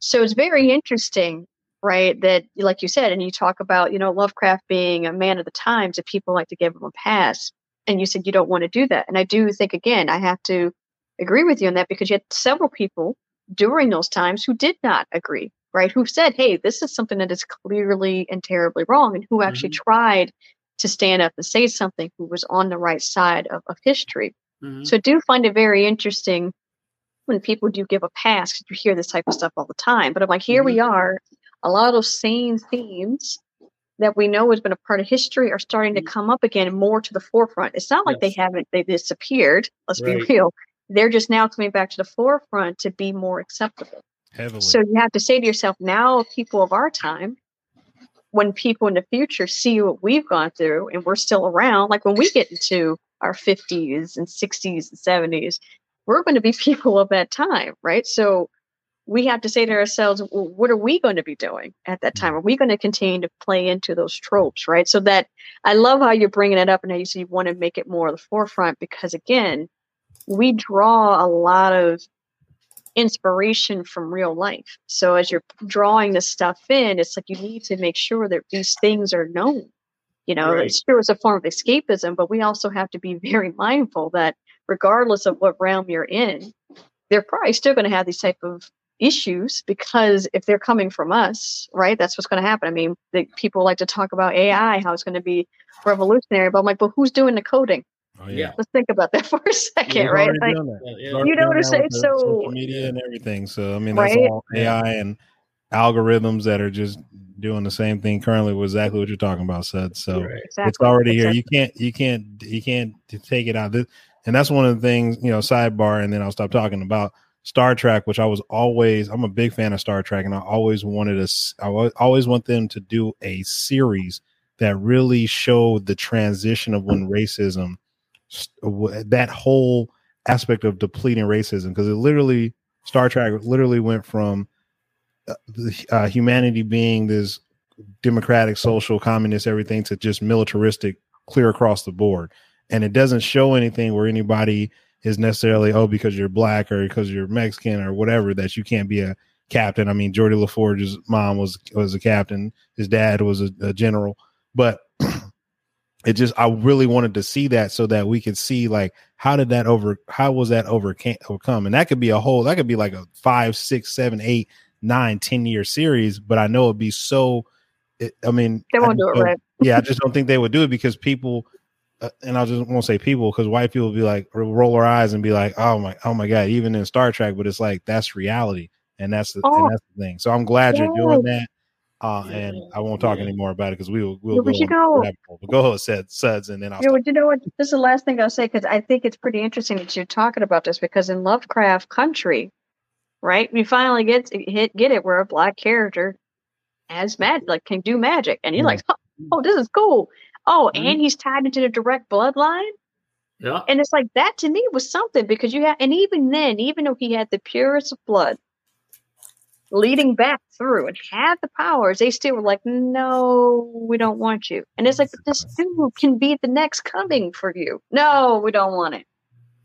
So it's very interesting, right, that, like you said, and you talk about, you know, Lovecraft being a man of the times, that people like to give him a pass. And you said you don't want to do that. And I do think, again, I have to agree with you on that, because you had several people during those times who did not agree, right, who said, hey, this is something that is clearly and terribly wrong, and who actually mm-hmm. tried to stand up and say something, who was on the right side of, of history. Mm-hmm. So I do find it very interesting when people do give a pass, because you hear this type of stuff all the time. But I'm like, here mm-hmm. we are, a lot of those same themes that we know has been a part of history are starting to come up again more to the forefront. It's not like yes. they haven't, they disappeared. Let's right. be real. They're just now coming back to the forefront to be more acceptable. Heavily. So you have to say to yourself, now people of our time, when people in the future see what we've gone through and we're still around, like when we get into our fifties and sixties and seventies, we're going to be people of that time, right? So we have to say to ourselves, well, what are we going to be doing at that time? Are we going to continue to play into those tropes, right? So that I love how you're bringing it up and how you say you want to make it more of the forefront, because again, we draw a lot of inspiration from real life. So as you're drawing this stuff in, it's like you need to make sure that these things are known. You know, right. It's true, it's a form of escapism, but we also have to be very mindful that regardless of what realm you're in, they're probably still going to have these type of issues, because if they're coming from us, right, that's what's going to happen. I mean, the people like to talk about A I, how it's going to be revolutionary, but I'm like, well, who's doing the coding? Oh, yeah. Let's think about that for a second, right? Like, yeah, you know what I'm saying? So social media and everything. So I mean, that's right? all A I and algorithms that are just doing the same thing currently with exactly what you're talking about, Seth. So right. exactly. it's already here. Exactly. You can't, you can't, you can't take it out. And that's one of the things, you know, sidebar, and then I'll stop talking about Star Trek, which I was always, I'm a big fan of Star Trek, and I always wanted us, I always want them to do a series that really showed the transition of when racism, that whole aspect of depleting racism, because it literally, Star Trek literally went from uh, the, uh, humanity being this democratic, social, communist, everything, to just militaristic, clear across the board. And it doesn't show anything where anybody is necessarily, oh, because you're Black or because you're Mexican or whatever, that you can't be a captain. I mean, Geordie LaForge's mom was was a captain. His dad was a, a general. But it just, I really wanted to see that so that we could see, like, how did that over, how was that overcome? And that could be a whole, that could be like a five, six, seven, eight, nine, ten year series. But I know it'd be so, it, I mean, they won't do it right. Yeah, I just don't think they would do it, because people, Uh, and I just won't say people, because white people will be like, roll their eyes and be like, oh my, oh my God, even in Star Trek. But it's like, that's reality. And that's the, oh, and that's the thing. So I'm glad yes. you're doing that. Uh, and I won't talk yeah. anymore about it, because we will we'll yeah, go, you know, go ahead, Seth, Suds, and then I'll. Yeah, well, you know what? This is the last thing I'll say, because I think it's pretty interesting that you're talking about this, because in Lovecraft Country, right, we finally get to hit, get it where a Black character has magic, like can do magic. And you're mm-hmm. like, oh, oh, this is cool. Oh, mm-hmm. and he's tied into the direct bloodline. Yeah. And it's like, that to me was something, because you have, and even then, even though he had the purest of blood leading back through and had the powers, they still were like, no, we don't want you. And it's like, this dude can be the next coming for you. No, we don't want it.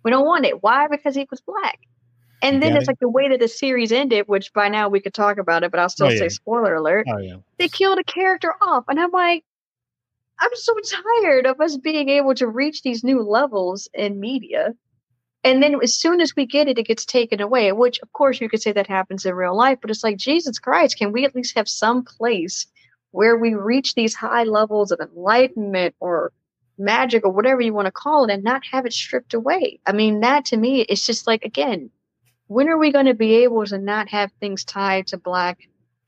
We don't want it. Why? Because he was Black. And then it's it. like the way that the series ended, which by now we could talk about it, but I'll still oh, say yeah. spoiler alert. Oh, yeah. They killed a character off. And I'm like, I'm so tired of us being able to reach these new levels in media. And then as soon as we get it, it gets taken away, which, of course, you could say that happens in real life. But it's like, Jesus Christ, can we at least have some place where we reach these high levels of enlightenment or magic or whatever you want to call it, and not have it stripped away? I mean, that to me, it's just like, again, when are we going to be able to not have things tied to Black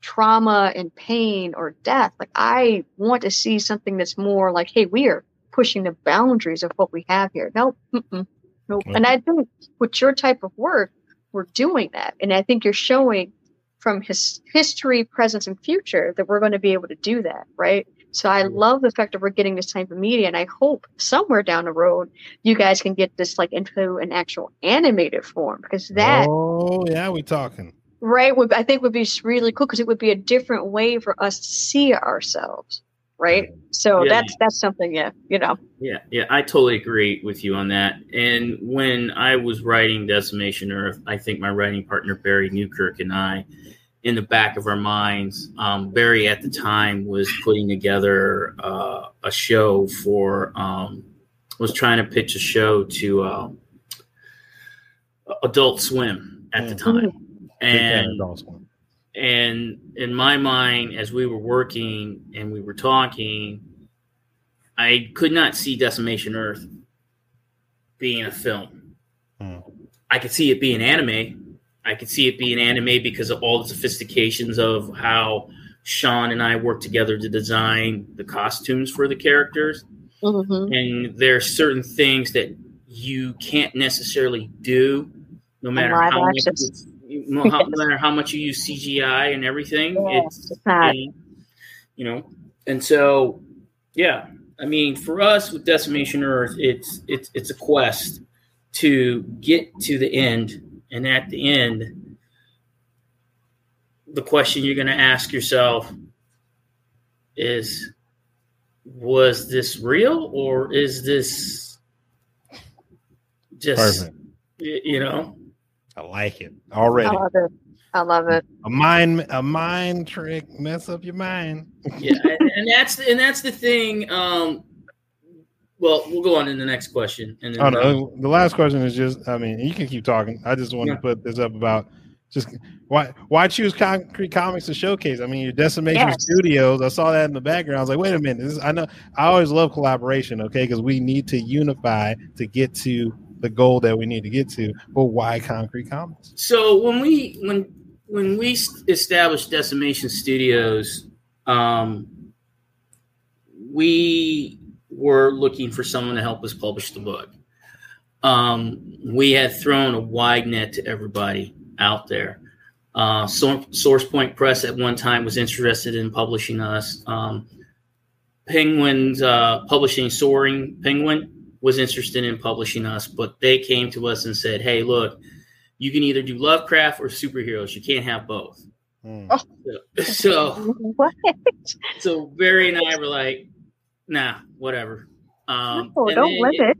trauma and pain or death? Like, I want to see something that's more like, hey, we are pushing the boundaries of what we have here. Nope. Mm-mm, nope. Okay. And I think with your type of work, we're doing that. And I think you're showing from his history, presence, and future that we're going to be able to do that, right? So I love the fact that we're getting this type of media, and I hope somewhere down the road you guys can get this like into an actual animated form, because that. Oh yeah, we talking. Right. Would, I think would be really cool because it would be a different way for us to see ourselves. Right. So yeah, that's, yeah. that's something. Yeah. You know. Yeah. Yeah. I totally agree with you on that. And when I was writing Decimation Earth, I think my writing partner, Barry Newkirk, and I, in the back of our minds, um, Barry at the time was putting together uh, a show for, um, was trying to pitch a show to uh, Adult Swim at the time. And And in my mind, as we were working and we were talking, I could not see Decimation Earth being a film. Mm. I could see it being anime. I could see it being anime because of all the sophistications of how Sean and I worked together to design the costumes for the characters. Mm-hmm. And there are certain things that you can't necessarily do, no matter how much No matter how much you use C G I and everything, yeah, it's, it's you know, and so, yeah, I mean, for us with Decimation Earth, it's, it's, it's a quest to get to the end. And at the end, the question you're going to ask yourself is, was this real or is this just, Perfect. you know, I like it already. I love it. I love it. A mind, a mind trick, mess up your mind. yeah, and, and that's the, and that's the thing. Um, well, we'll go on to the next question. And then oh, no, the last question is just, I mean, you can keep talking. I just wanted yeah. to put this up about just why why choose Concrete Comics to showcase. I mean, your Decimation yes. Studios. I saw that in the background. I was like, wait a minute. This is, I know. I always love collaboration. Okay, because we need to unify to get to the goal that we need to get to, but why Concrete Comics? So when we when when we established Decimation Studios, um, we were looking for someone to help us publish the book. Um, we had thrown a wide net to everybody out there. Uh, so, Source Point Press at one time was interested in publishing us. Um, Penguin's uh, publishing Soaring Penguin was interested in publishing us, but they came to us and said, hey, look, you can either do Lovecraft or superheroes. You can't have both. Mm. So, so, what? so Barry and I were like, nah, whatever. Um, no, don't then, limit.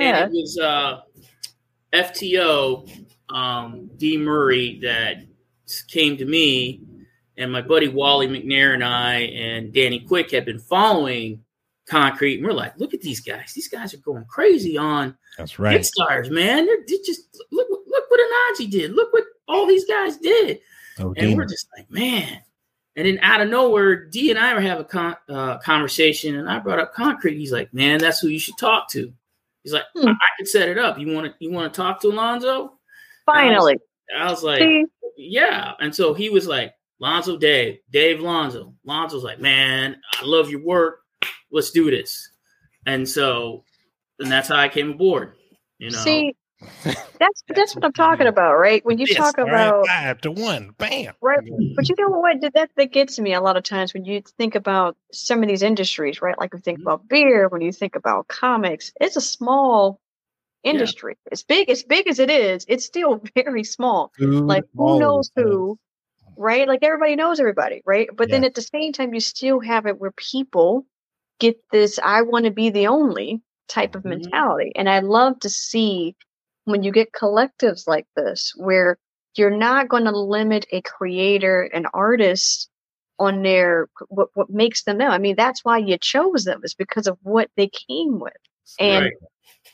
And yeah. it was uh, F T O, um, D. Murray, that came to me, and my buddy Wally McNair and I and Danny Quick had been following Concrete, and we're like, look at these guys. These guys are going crazy on that's right. Kickstarters, man. They're, they're just look, look what Anansi did. Look what all these guys did. Oh, and we're just like, man. And then out of nowhere, D and I were having a con- uh, conversation, and I brought up Concrete. He's like, man, that's who you should talk to. He's like, hmm. I-, I can set it up. You want to you want to talk to Alonzo? Finally, and I was, I was like, See? yeah. And so he was like, Lonzo, Dave, Dave, Lonzo. Lonzo's like, man, I love your work. Let's do this. And so, and that's how I came aboard. You know, see, that's that's what I'm talking about, right? When you yes, talk about right, five to one, bam, right? But you know what? That that gets me a lot of times when you think about some of these industries, right? Like we think about beer, when you think about comics, it's a small industry. Yeah. It's big, as big as it is, it's still very small. Ooh, like who knows who, right? Like everybody knows everybody, right? But yeah. then at the same time, you still have it where people get this I want to be the only type of mentality. And I love to see when you get collectives like this, where you're not going to limit a creator, an artist on their, what, what makes them them. I mean, that's why you chose them, is because of what they came with. And right.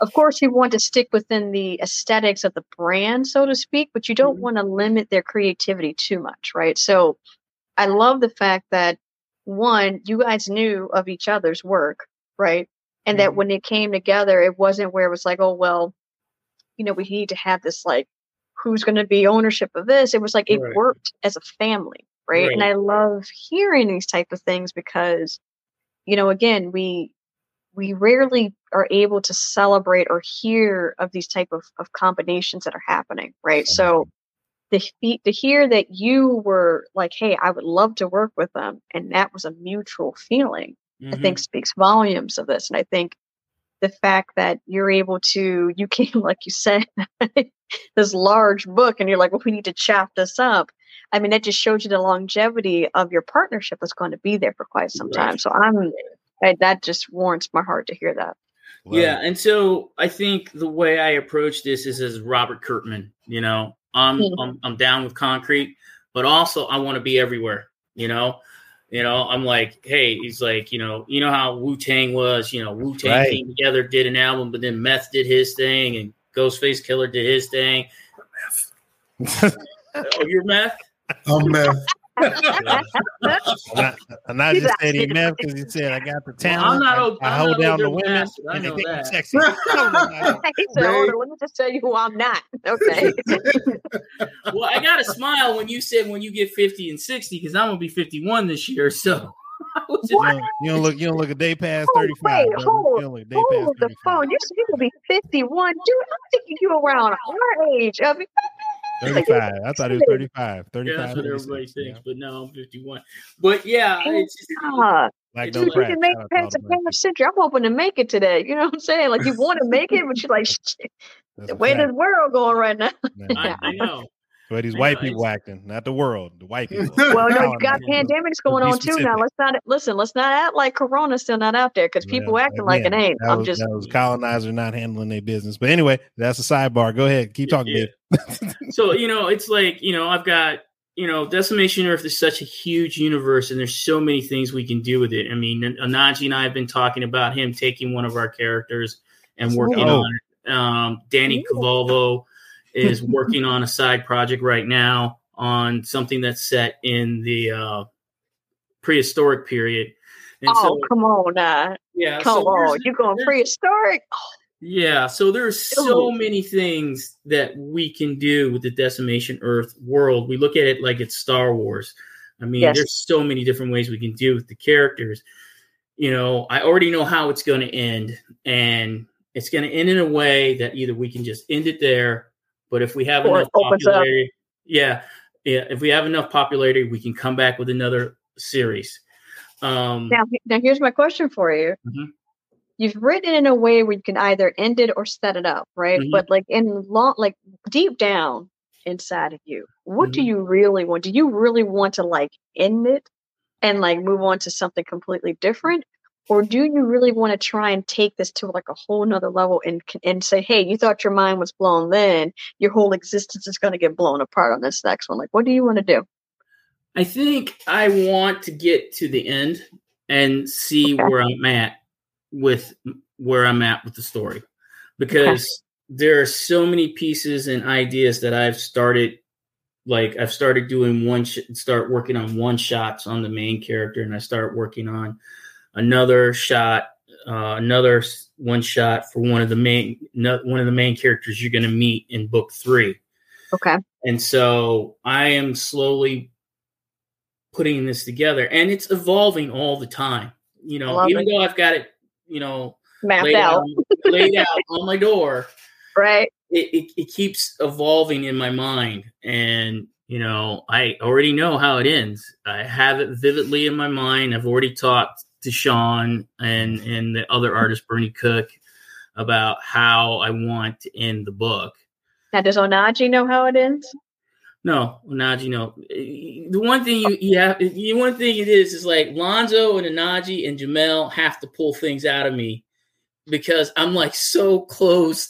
of course you want to stick within the aesthetics of the brand, so to speak, but you don't mm-hmm. want to limit their creativity too much. Right. So I love the fact that, one, you guys knew of each other's work, right? And mm-hmm. that when it came together, it wasn't where it was like, oh, well, you know, we need to have this, like, who's going to be ownership of this? It was like, it right. worked as a family, right? right? And I love hearing these type of things because, you know, again, we we rarely are able to celebrate or hear of these type of, of combinations that are happening, right? So To, he- to hear that you were like, hey, I would love to work with them, and that was a mutual feeling, mm-hmm. I think speaks volumes of this. And I think the fact that you're able to, you came, like you said, this large book and you're like, well, we need to chop this up. I mean, that just shows you the longevity of your partnership that's going to be there for quite some right. time. So I'm, I, that just warms my heart to hear that. Wow. Yeah. And so I think the way I approach this is as Robert Kurtman, you know, I'm, mm-hmm. I'm, I'm down with concrete, but also I want to be everywhere, you know, you know, I'm like, hey, he's like, you know, you know how Wu Tang was, you know, Wu Tang right. came together, did an album, but then Meth did his thing and Ghostface Killer did his thing. Meth. Oh, you're Meth? I'm Meth. I'm not just saying he Meth because he said I got the talent. Well, I, I hold down the women master. I know and they think I'm sexy. He said, hold on, let me just tell you who I'm not. Okay. Well, I got a smile when you said when you get fifty and sixty because I'm gonna be fifty-one this year. So you, don't, you don't look. You don't look a day past oh, thirty-five. Wait, hold, hold the phone. You said you will be fifty-one, dude. I'm thinking you around our age. I mean. thirty-five. I thought it was thirty-five. thirty-five. Yeah, that's what everybody thinks, yeah. But now I'm fifty-one. But yeah, it's just, uh, like dude, you can make pants a pair of century. I'm hoping to make it today. You know what I'm saying? Like you want to make it, but you're like, shit, the way this world going right now. I, I know. But these white people acting, not the world, the white people. Well, no, you got pandemics going on too now. Let's not listen. Let's not act like Corona's still not out there because people acting like it ain't. I'm just that was colonizer not handling their business. But anyway, that's a sidebar. Go ahead, keep talking, babe. So you know, it's like you know, I've got you know, Decimation Earth is such a huge universe, and there's so many things we can do with it. I mean, Anaji and I have been talking about him taking one of our characters and working on it. Um, Danny Cavalvo is working on a side project right now on something that's set in the uh, prehistoric period. And oh, so, come on. Uh, yeah, come so on. You're going prehistoric? Yeah. So there's so many things that we can do with the Decimation Earth world. We look at it like it's Star Wars. I mean, yes. There's so many different ways we can do with the characters. You know, I already know how it's going to end. And it's going to end in a way that either we can just end it there. But if we have or enough popularity, yeah, yeah, if we have enough popularity, we can come back with another series. Um, now, now, here's my question for you. Mm-hmm. You've written it in a way where you can either end it or set it up, right? Mm-hmm. But like in long, like deep down inside of you, what mm-hmm. do you really want? Do you really want to like end it and like move on to something completely different? Or do you really want to try and take this to like a whole nother level and and say, hey, you thought your mind was blown then, your whole existence is going to get blown apart on this next one. Like, what do you want to do? I think I want to get to the end and see okay. where I'm at with where I'm at with the story. Because okay. there are so many pieces and ideas that I've started, like I've started doing one, sh- start working on one shots on the main character and I start working on another shot, uh, another one shot for one of the main no, one of the main characters you're going to meet in book three. Okay. And so I am slowly putting this together, and it's evolving all the time. You know, even it. though I've got it, you know, mapped laid out, out laid out on my door, right? It, it it keeps evolving in my mind, and you know, I already know how it ends. I have it vividly in my mind. I've already talked to Sean and, and the other artist, Bernie Cook, about how I want to end the book. Now, does Onaji know how it ends? No, Onaji, no. The one thing you, you have, the one thing it is, is like Lonzo and Onaji and Jamel have to pull things out of me because I'm like so close.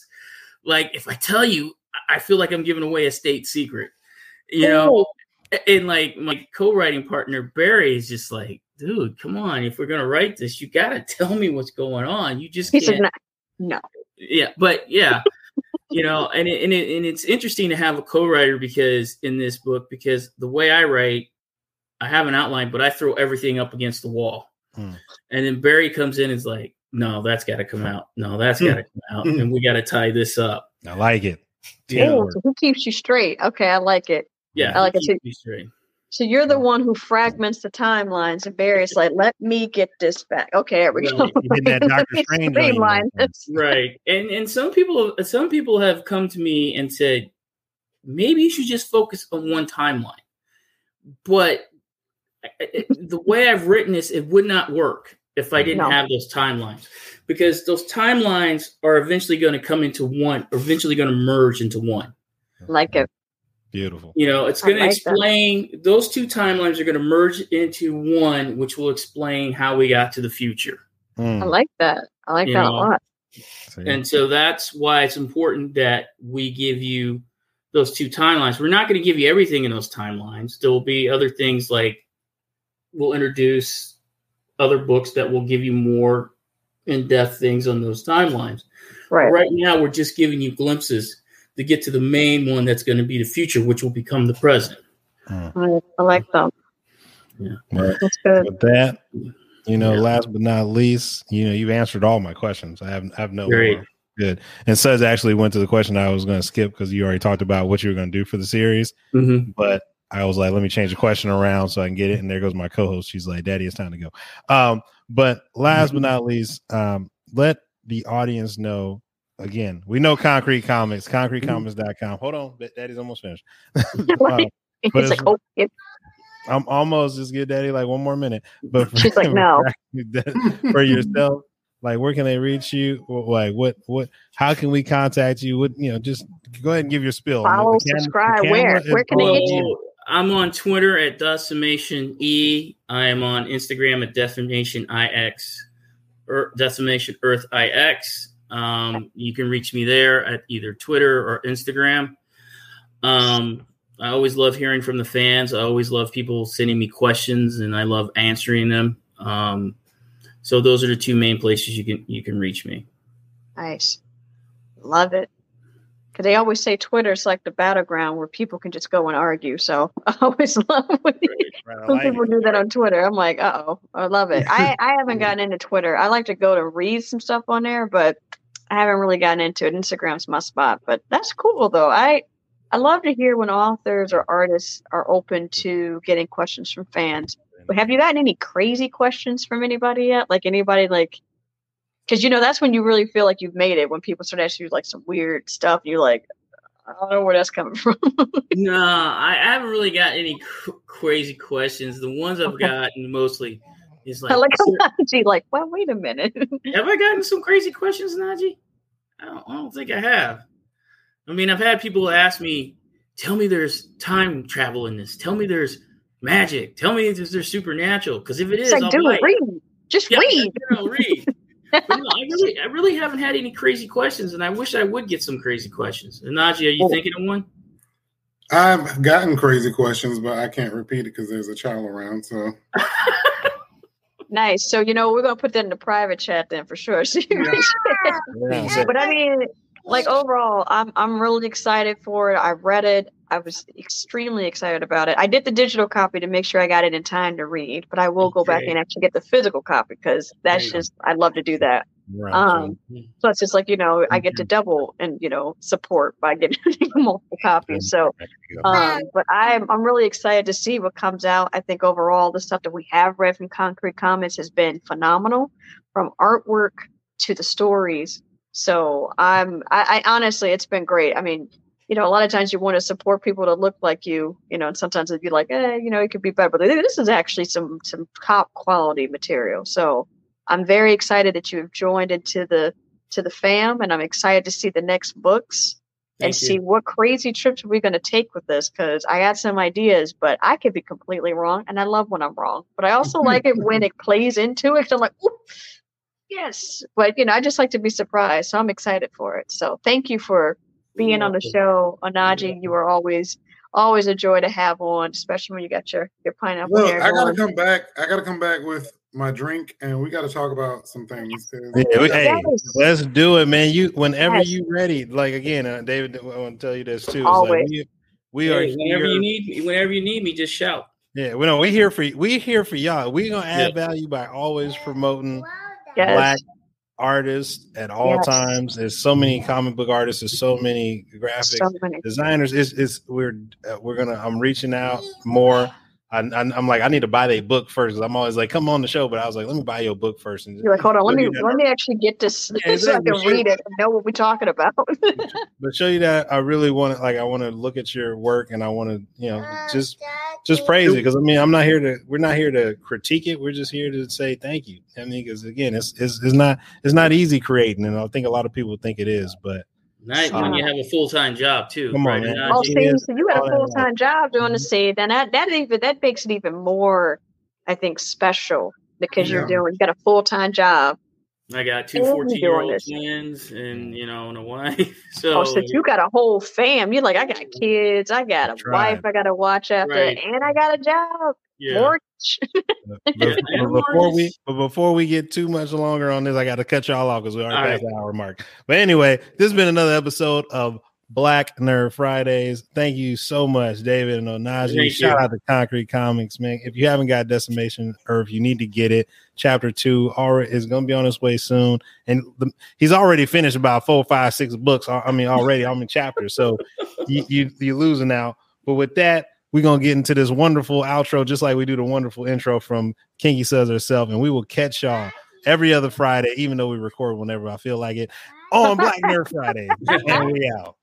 Like, if I tell you, I feel like I'm giving away a state secret, you know? Oh. And like my co-writing partner, Barry, is just like, dude, come on. If we're going to write this, you got to tell me what's going on. You just he can't. Said not, no. Yeah. But yeah, you know, and it, and, it, and it's interesting to have a co-writer because in this book, because the way I write, I have an outline, but I throw everything up against the wall. Mm. And then Barry comes in and is like, no, that's got to come out. No, that's mm. got to come out. Mm. And we got to tie this up. I like it. Yeah. Oh, so who keeps you straight? Okay. I like it. Yeah. I like it too. You straight. So you're the one who fragments the timelines, and Barry's like, "Let me get this back." Okay, there we go. That Doctor Strange line. Right, and and some people some people have come to me and said, "Maybe you should just focus on one timeline." But the way I've written this, it would not work. if I didn't no. have those timelines, because those timelines are eventually going to come into one, or eventually going to merge into one. Like it. Beautiful. You know, it's going to like explain that. Those two timelines are going to merge into one, which will explain how we got to the future. Mm. I like that. I like you that know? a lot. And so that's why it's important that we give you those two timelines. We're not going to give you everything in those timelines. There will be other things, like we'll introduce other books that will give you more in-depth things on those timelines. Right. Right now, we're just giving you glimpses to get to the main one that's going to be the future, which will become the present. Mm. I like that. Yeah. Right. That's good. With that, you know, yeah. last but not least, you know, you've answered all my questions. I have, I have no Great. More. Good. And Suds actually went to the question I was going to skip because you already talked about what you were going to do for the series. Mm-hmm. But I was like, let me change the question around so I can get it. And there goes my co-host. She's like, Daddy, it's time to go. Um, but last mm-hmm. but not least, um, let the audience know. Again, we know Concrete Comics, concrete comics dot com. Hold on, Daddy's almost finished. um, but it's, like, oh, yeah. I'm almost, just give Daddy like one more minute. But for, she's like, no. For yourself, like, where can they reach you? Like, what, what, how can we contact you? What, you know, just go ahead and give your spill. Follow, like, can, subscribe. Where, where can they get you? I'm on Twitter at Decimation E. I am on Instagram at Decimation I X, or Decimation Earth I X. Um, you can reach me there at either Twitter or Instagram. Um, I always love hearing from the fans. I always love people sending me questions, and I love answering them. Um, so those are the two main places you can, you can reach me. Nice. Love it. Cause they always say Twitter is like the battleground where people can just go and argue. So I always love when right, right, some people do that on Twitter. I'm like, uh-oh, I love it. I, I haven't gotten into Twitter. I like to go to read some stuff on there, but I haven't really gotten into it. Instagram's my spot, but that's cool though. I, I love to hear when authors or artists are open to getting questions from fans. But have you gotten any crazy questions from anybody yet? Like anybody like, because, you know, that's when you really feel like you've made it, when people start asking you like some weird stuff. You're like, I don't know where that's coming from. No, I haven't really got any cr- crazy questions. The ones I've gotten mostly is like, like, Najee, like, well, wait a minute. Have I gotten some crazy questions, Najee? I don't, I don't think I have. I mean, I've had people ask me, tell me there's time travel in this. Tell me there's magic. Tell me if there's supernatural. Because if it is, like, I'll do it. Read. Just yeah, read. You know, read. But no, I really, I really haven't had any crazy questions, and I wish I would get some crazy questions. And Najee, are you oh. thinking of one? I've gotten crazy questions, but I can't repeat it because there's a child around. So nice. So you know, we're gonna put that in the private chat then for sure. So yeah. Yeah. But I mean, like overall, I'm I'm really excited for it. I read it. I was extremely excited about it. I did the digital copy to make sure I got it in time to read, but I will go back and actually get the physical copy because that's just, I love to do that. Right. Um, so it's just like, you know, I get to double and, you know, support by getting multiple copies. So, um, but I'm, I'm really excited to see what comes out. I think overall, the stuff that we have read from Concrete Comics has been phenomenal, from artwork to the stories. So I'm, I, I honestly, it's been great. I mean, you know, a lot of times you want to support people to look like you, you know, and sometimes it'd be like, eh, you know, it could be better. But this is actually some some top quality material. So I'm very excited that you have joined into the to the fam, and I'm excited to see the next books Thank and you. see what crazy trips we're going to take with this, because I had some ideas, but I could be completely wrong. And I love when I'm wrong. But I also like it when it plays into it. I'm like, ooh. Yes. But, you know, I just like to be surprised. So I'm excited for it. So thank you for being on the show, Onaji. You are always, always a joy to have on, especially when you got your your pineapple. Look, I gotta on. come back. I gotta come back with my drink, and we gotta talk about some things. Yeah, we, hey, yes. let's do it, man. You, whenever yes. you're ready. Like again, uh, David, I want to tell you this too. Always, like, we, we hey, are whenever here. you need me. Whenever you need me, just shout. Yeah, we know we're here for you. We're here for y'all. We're gonna add yeah. value by always promoting yes. Black artists at all yes. times. There's so many comic book artists, there's so many graphic so many. designers. It's, it's we're uh, we're gonna I'm reaching out more I, I, I'm like, I need to buy their book first. I'm always like, come on the show, but I was like, let me buy your book first. And you're like, hold on, let me that. let me actually get this yeah, exactly. so I can read it and know what we're talking about. But show you that I really want to, like, I want to look at your work and I want to, you know, just just praise it, because I mean, I'm not here to, we're not here to critique it. We're just here to say thank you. I mean, because again, it's, it's it's not it's not easy creating, and I think a lot of people think it is, but. Nice when uh, you have a full time job too. Come on, man. Oh, see, so you had a full time job doing the scene, and that that even that makes it even more, I think, special because yeah. you're doing you got a full time job. I got two fourteen-year-old twins, and you know, and a wife. So, oh, so you got a whole fam. You're like, I got kids, I got a right. wife, I got to watch after, right. and I got a job. Yeah. More- but, but before we but before we get too much longer on this, I got to cut y'all off because we already passed right. the hour mark. But anyway, this has been another episode of Black Nerd Fridays. Thank you so much, David and Onaji. Shout you. out to Concrete Comics, man. If you haven't got Decimation Earth, you need to get it. Chapter two already is going to be on its way soon, and the, he's already finished about four, five, six books. I mean, already I mean chapters. So you, you you're losing out. But with that, we're going to get into this wonderful outro, just like we do the wonderful intro from Kinky Says herself. And we will catch y'all every other Friday, even though we record whenever I feel like it, on Black Nerd Friday. And we out.